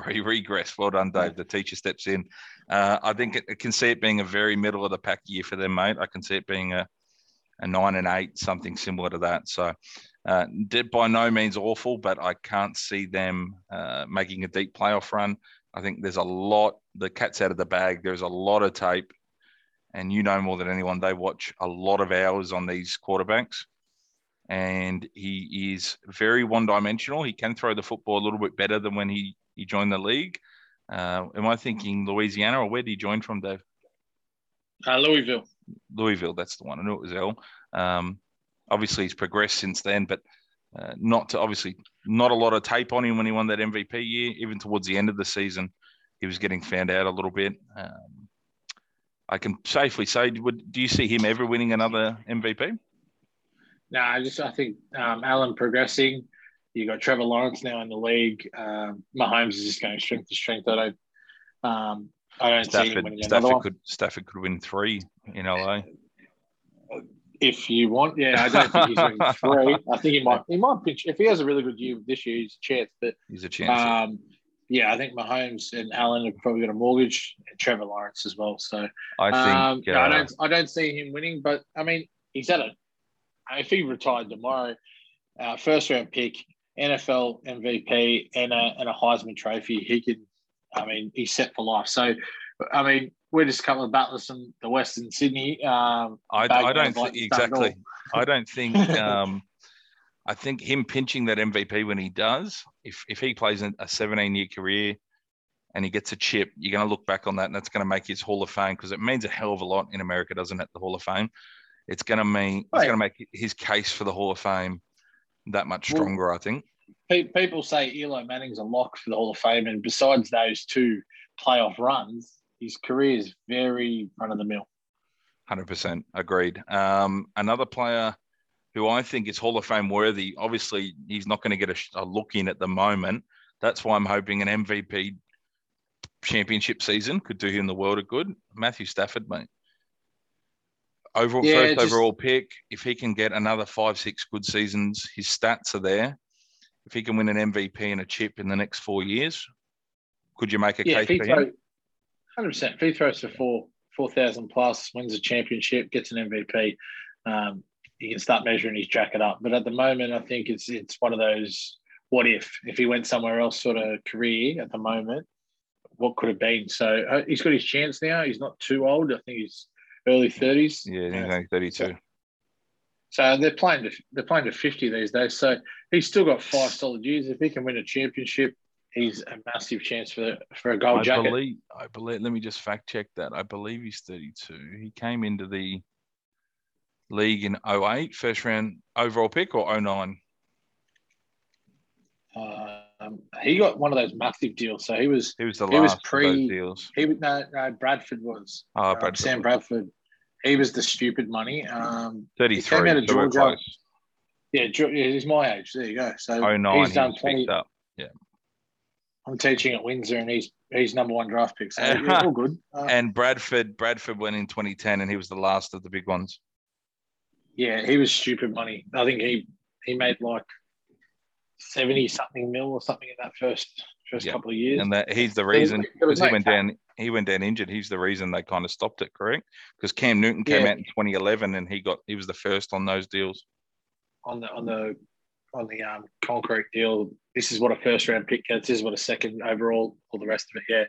Well done, Dave. The teacher steps in. I think I can see it being a very middle of the pack year for them, mate. I can see it being a 9-8, something similar to that. So by no means awful, but I can't see them making a deep playoff run. I think there's the cat's out of the bag. There's a lot of tape, and you know more than anyone, they watch a lot of hours on these quarterbacks, and he is very one-dimensional. He can throw the football a little bit better than when he joined the league. Am I thinking Louisiana, or where did he join from, Dave? Louisville, that's the one. I knew it was L. Obviously, he's progressed since then, but not a lot of tape on him when he won that MVP year. Even towards the end of the season, he was getting found out a little bit. I can safely say, do you see him ever winning another MVP? No, I think Allen progressing. You got Trevor Lawrence now in the league. Mahomes is just going strength to strength. I don't see him winning another one. Stafford could win 3 in LA. If you want, yeah, I don't think he's winning 3. I think he might pitch. If he has a really good year this year, he's a chance. But he's a chance. Yeah, I think Mahomes and Allen have probably got a mortgage, and Trevor Lawrence as well. So I think I don't see him winning. But I mean, if he retired tomorrow, first round pick, NFL MVP and a Heisman Trophy. He can, I mean, he's set for life. So, I mean, we're just a couple of butlers in the Western Sydney. I don't think I think him pinching that MVP when he does, if he plays a 17-year career and he gets a chip, you're going to look back on that, and that's going to make his Hall of Fame, because it means a hell of a lot in America, doesn't it? The Hall of Fame. It's going to mean it's going to make his case for the Hall of Fame that much stronger, I think. People say Eli Manning's a lock for the Hall of Fame, and besides those two playoff runs, his career is very run-of-the-mill. 100% agreed. Another player who I think is Hall of Fame worthy, obviously he's not going to get a look in at the moment. That's why I'm hoping an MVP championship season could do him the world of good. Matthew Stafford, mate. Overall pick. If he can get another 5-6 good seasons, his stats are there. If he can win an MVP and a chip in the next 4 years, could you make a case for him? 100%. If he throws for 4,000 plus, wins a championship, gets an MVP, you can start measuring his jacket up. But at the moment, I think it's one of those what if he went somewhere else sort of career at the moment, what could have been? So he's got his chance now. He's not too old. I think he's early 30s. Yeah, he's only 32. So they're playing to 50 these days. So he's still got 5 solid years. If he can win a championship, he's a massive chance for a gold jacket. I believe. Let me just fact check that. I believe he's 32. He came into the league in 2008, first round overall pick, or 2009. He got one of those massive deals. So he was the last. He was pre of those deals. He was no Bradford was. Oh, Bradford. Sam Bradford. He was the stupid money. 33. He came out of Georgia. Yeah, he's my age. There you go. So 2009, he's done plenty. Up. Yeah. I'm teaching at Windsor, and he's #1 draft pick. So yeah, all good. And Bradford went in 2010, and he was the last of the big ones. Yeah, he was stupid money. I think he made like 70-something mil or something in that first couple of years. And that he's the reason because he went down injured. He's the reason they kind of stopped it, correct? Because Cam Newton came out in 2011, and he was the first on those deals. On the concrete deal, this is what a first round pick gets, this is what a second overall, all the rest of it. Yeah,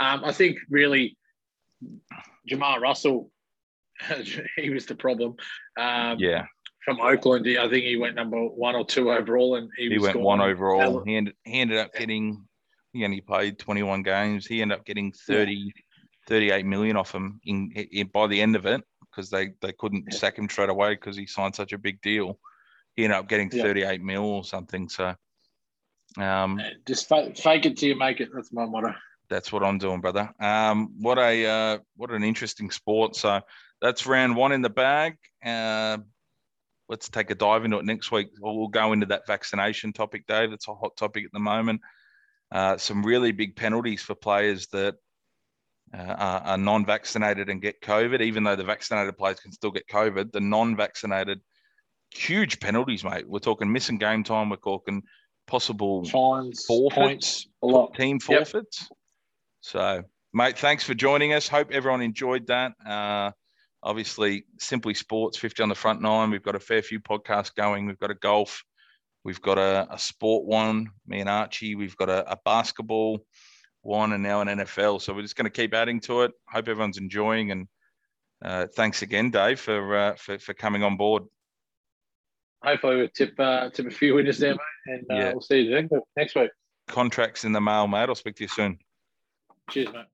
I think really Jamarr Russell, he was the problem. From Oakland, I think he went #1 or 2 overall, and he went 1 overall. He ended up getting. He only played 21 games. He ended up getting 38 million off him in by the end of it, because they couldn't sack him straight away because he signed such a big deal. He ended up getting 38 mil or something. So, just fake it till you make it. That's my motto. That's what I'm doing, brother. What an interesting sport. So that's round 1 in the bag. Let's take a dive into it next week. We'll go into that vaccination topic, Dave. That's a hot topic at the moment. Some really big penalties for players that are non-vaccinated and get COVID, even though the vaccinated players can still get COVID. The non-vaccinated, huge penalties, mate. We're talking missing game time. We're talking possible fines, forfeits, points, team forfeits. Yep. So, mate, thanks for joining us. Hope everyone enjoyed that. Obviously, Simply Sports, 50 on the front 9. We've got a fair few podcasts going. We've got a golf. We've got a sport one, me and Archie. We've got a basketball one, and now an NFL. So we're just going to keep adding to it. Hope everyone's enjoying. And thanks again, Dave, for coming on board. Hopefully we'll tip a few winners there, mate. And we'll see you next week. Contracts in the mail, mate. I'll speak to you soon. Cheers, mate.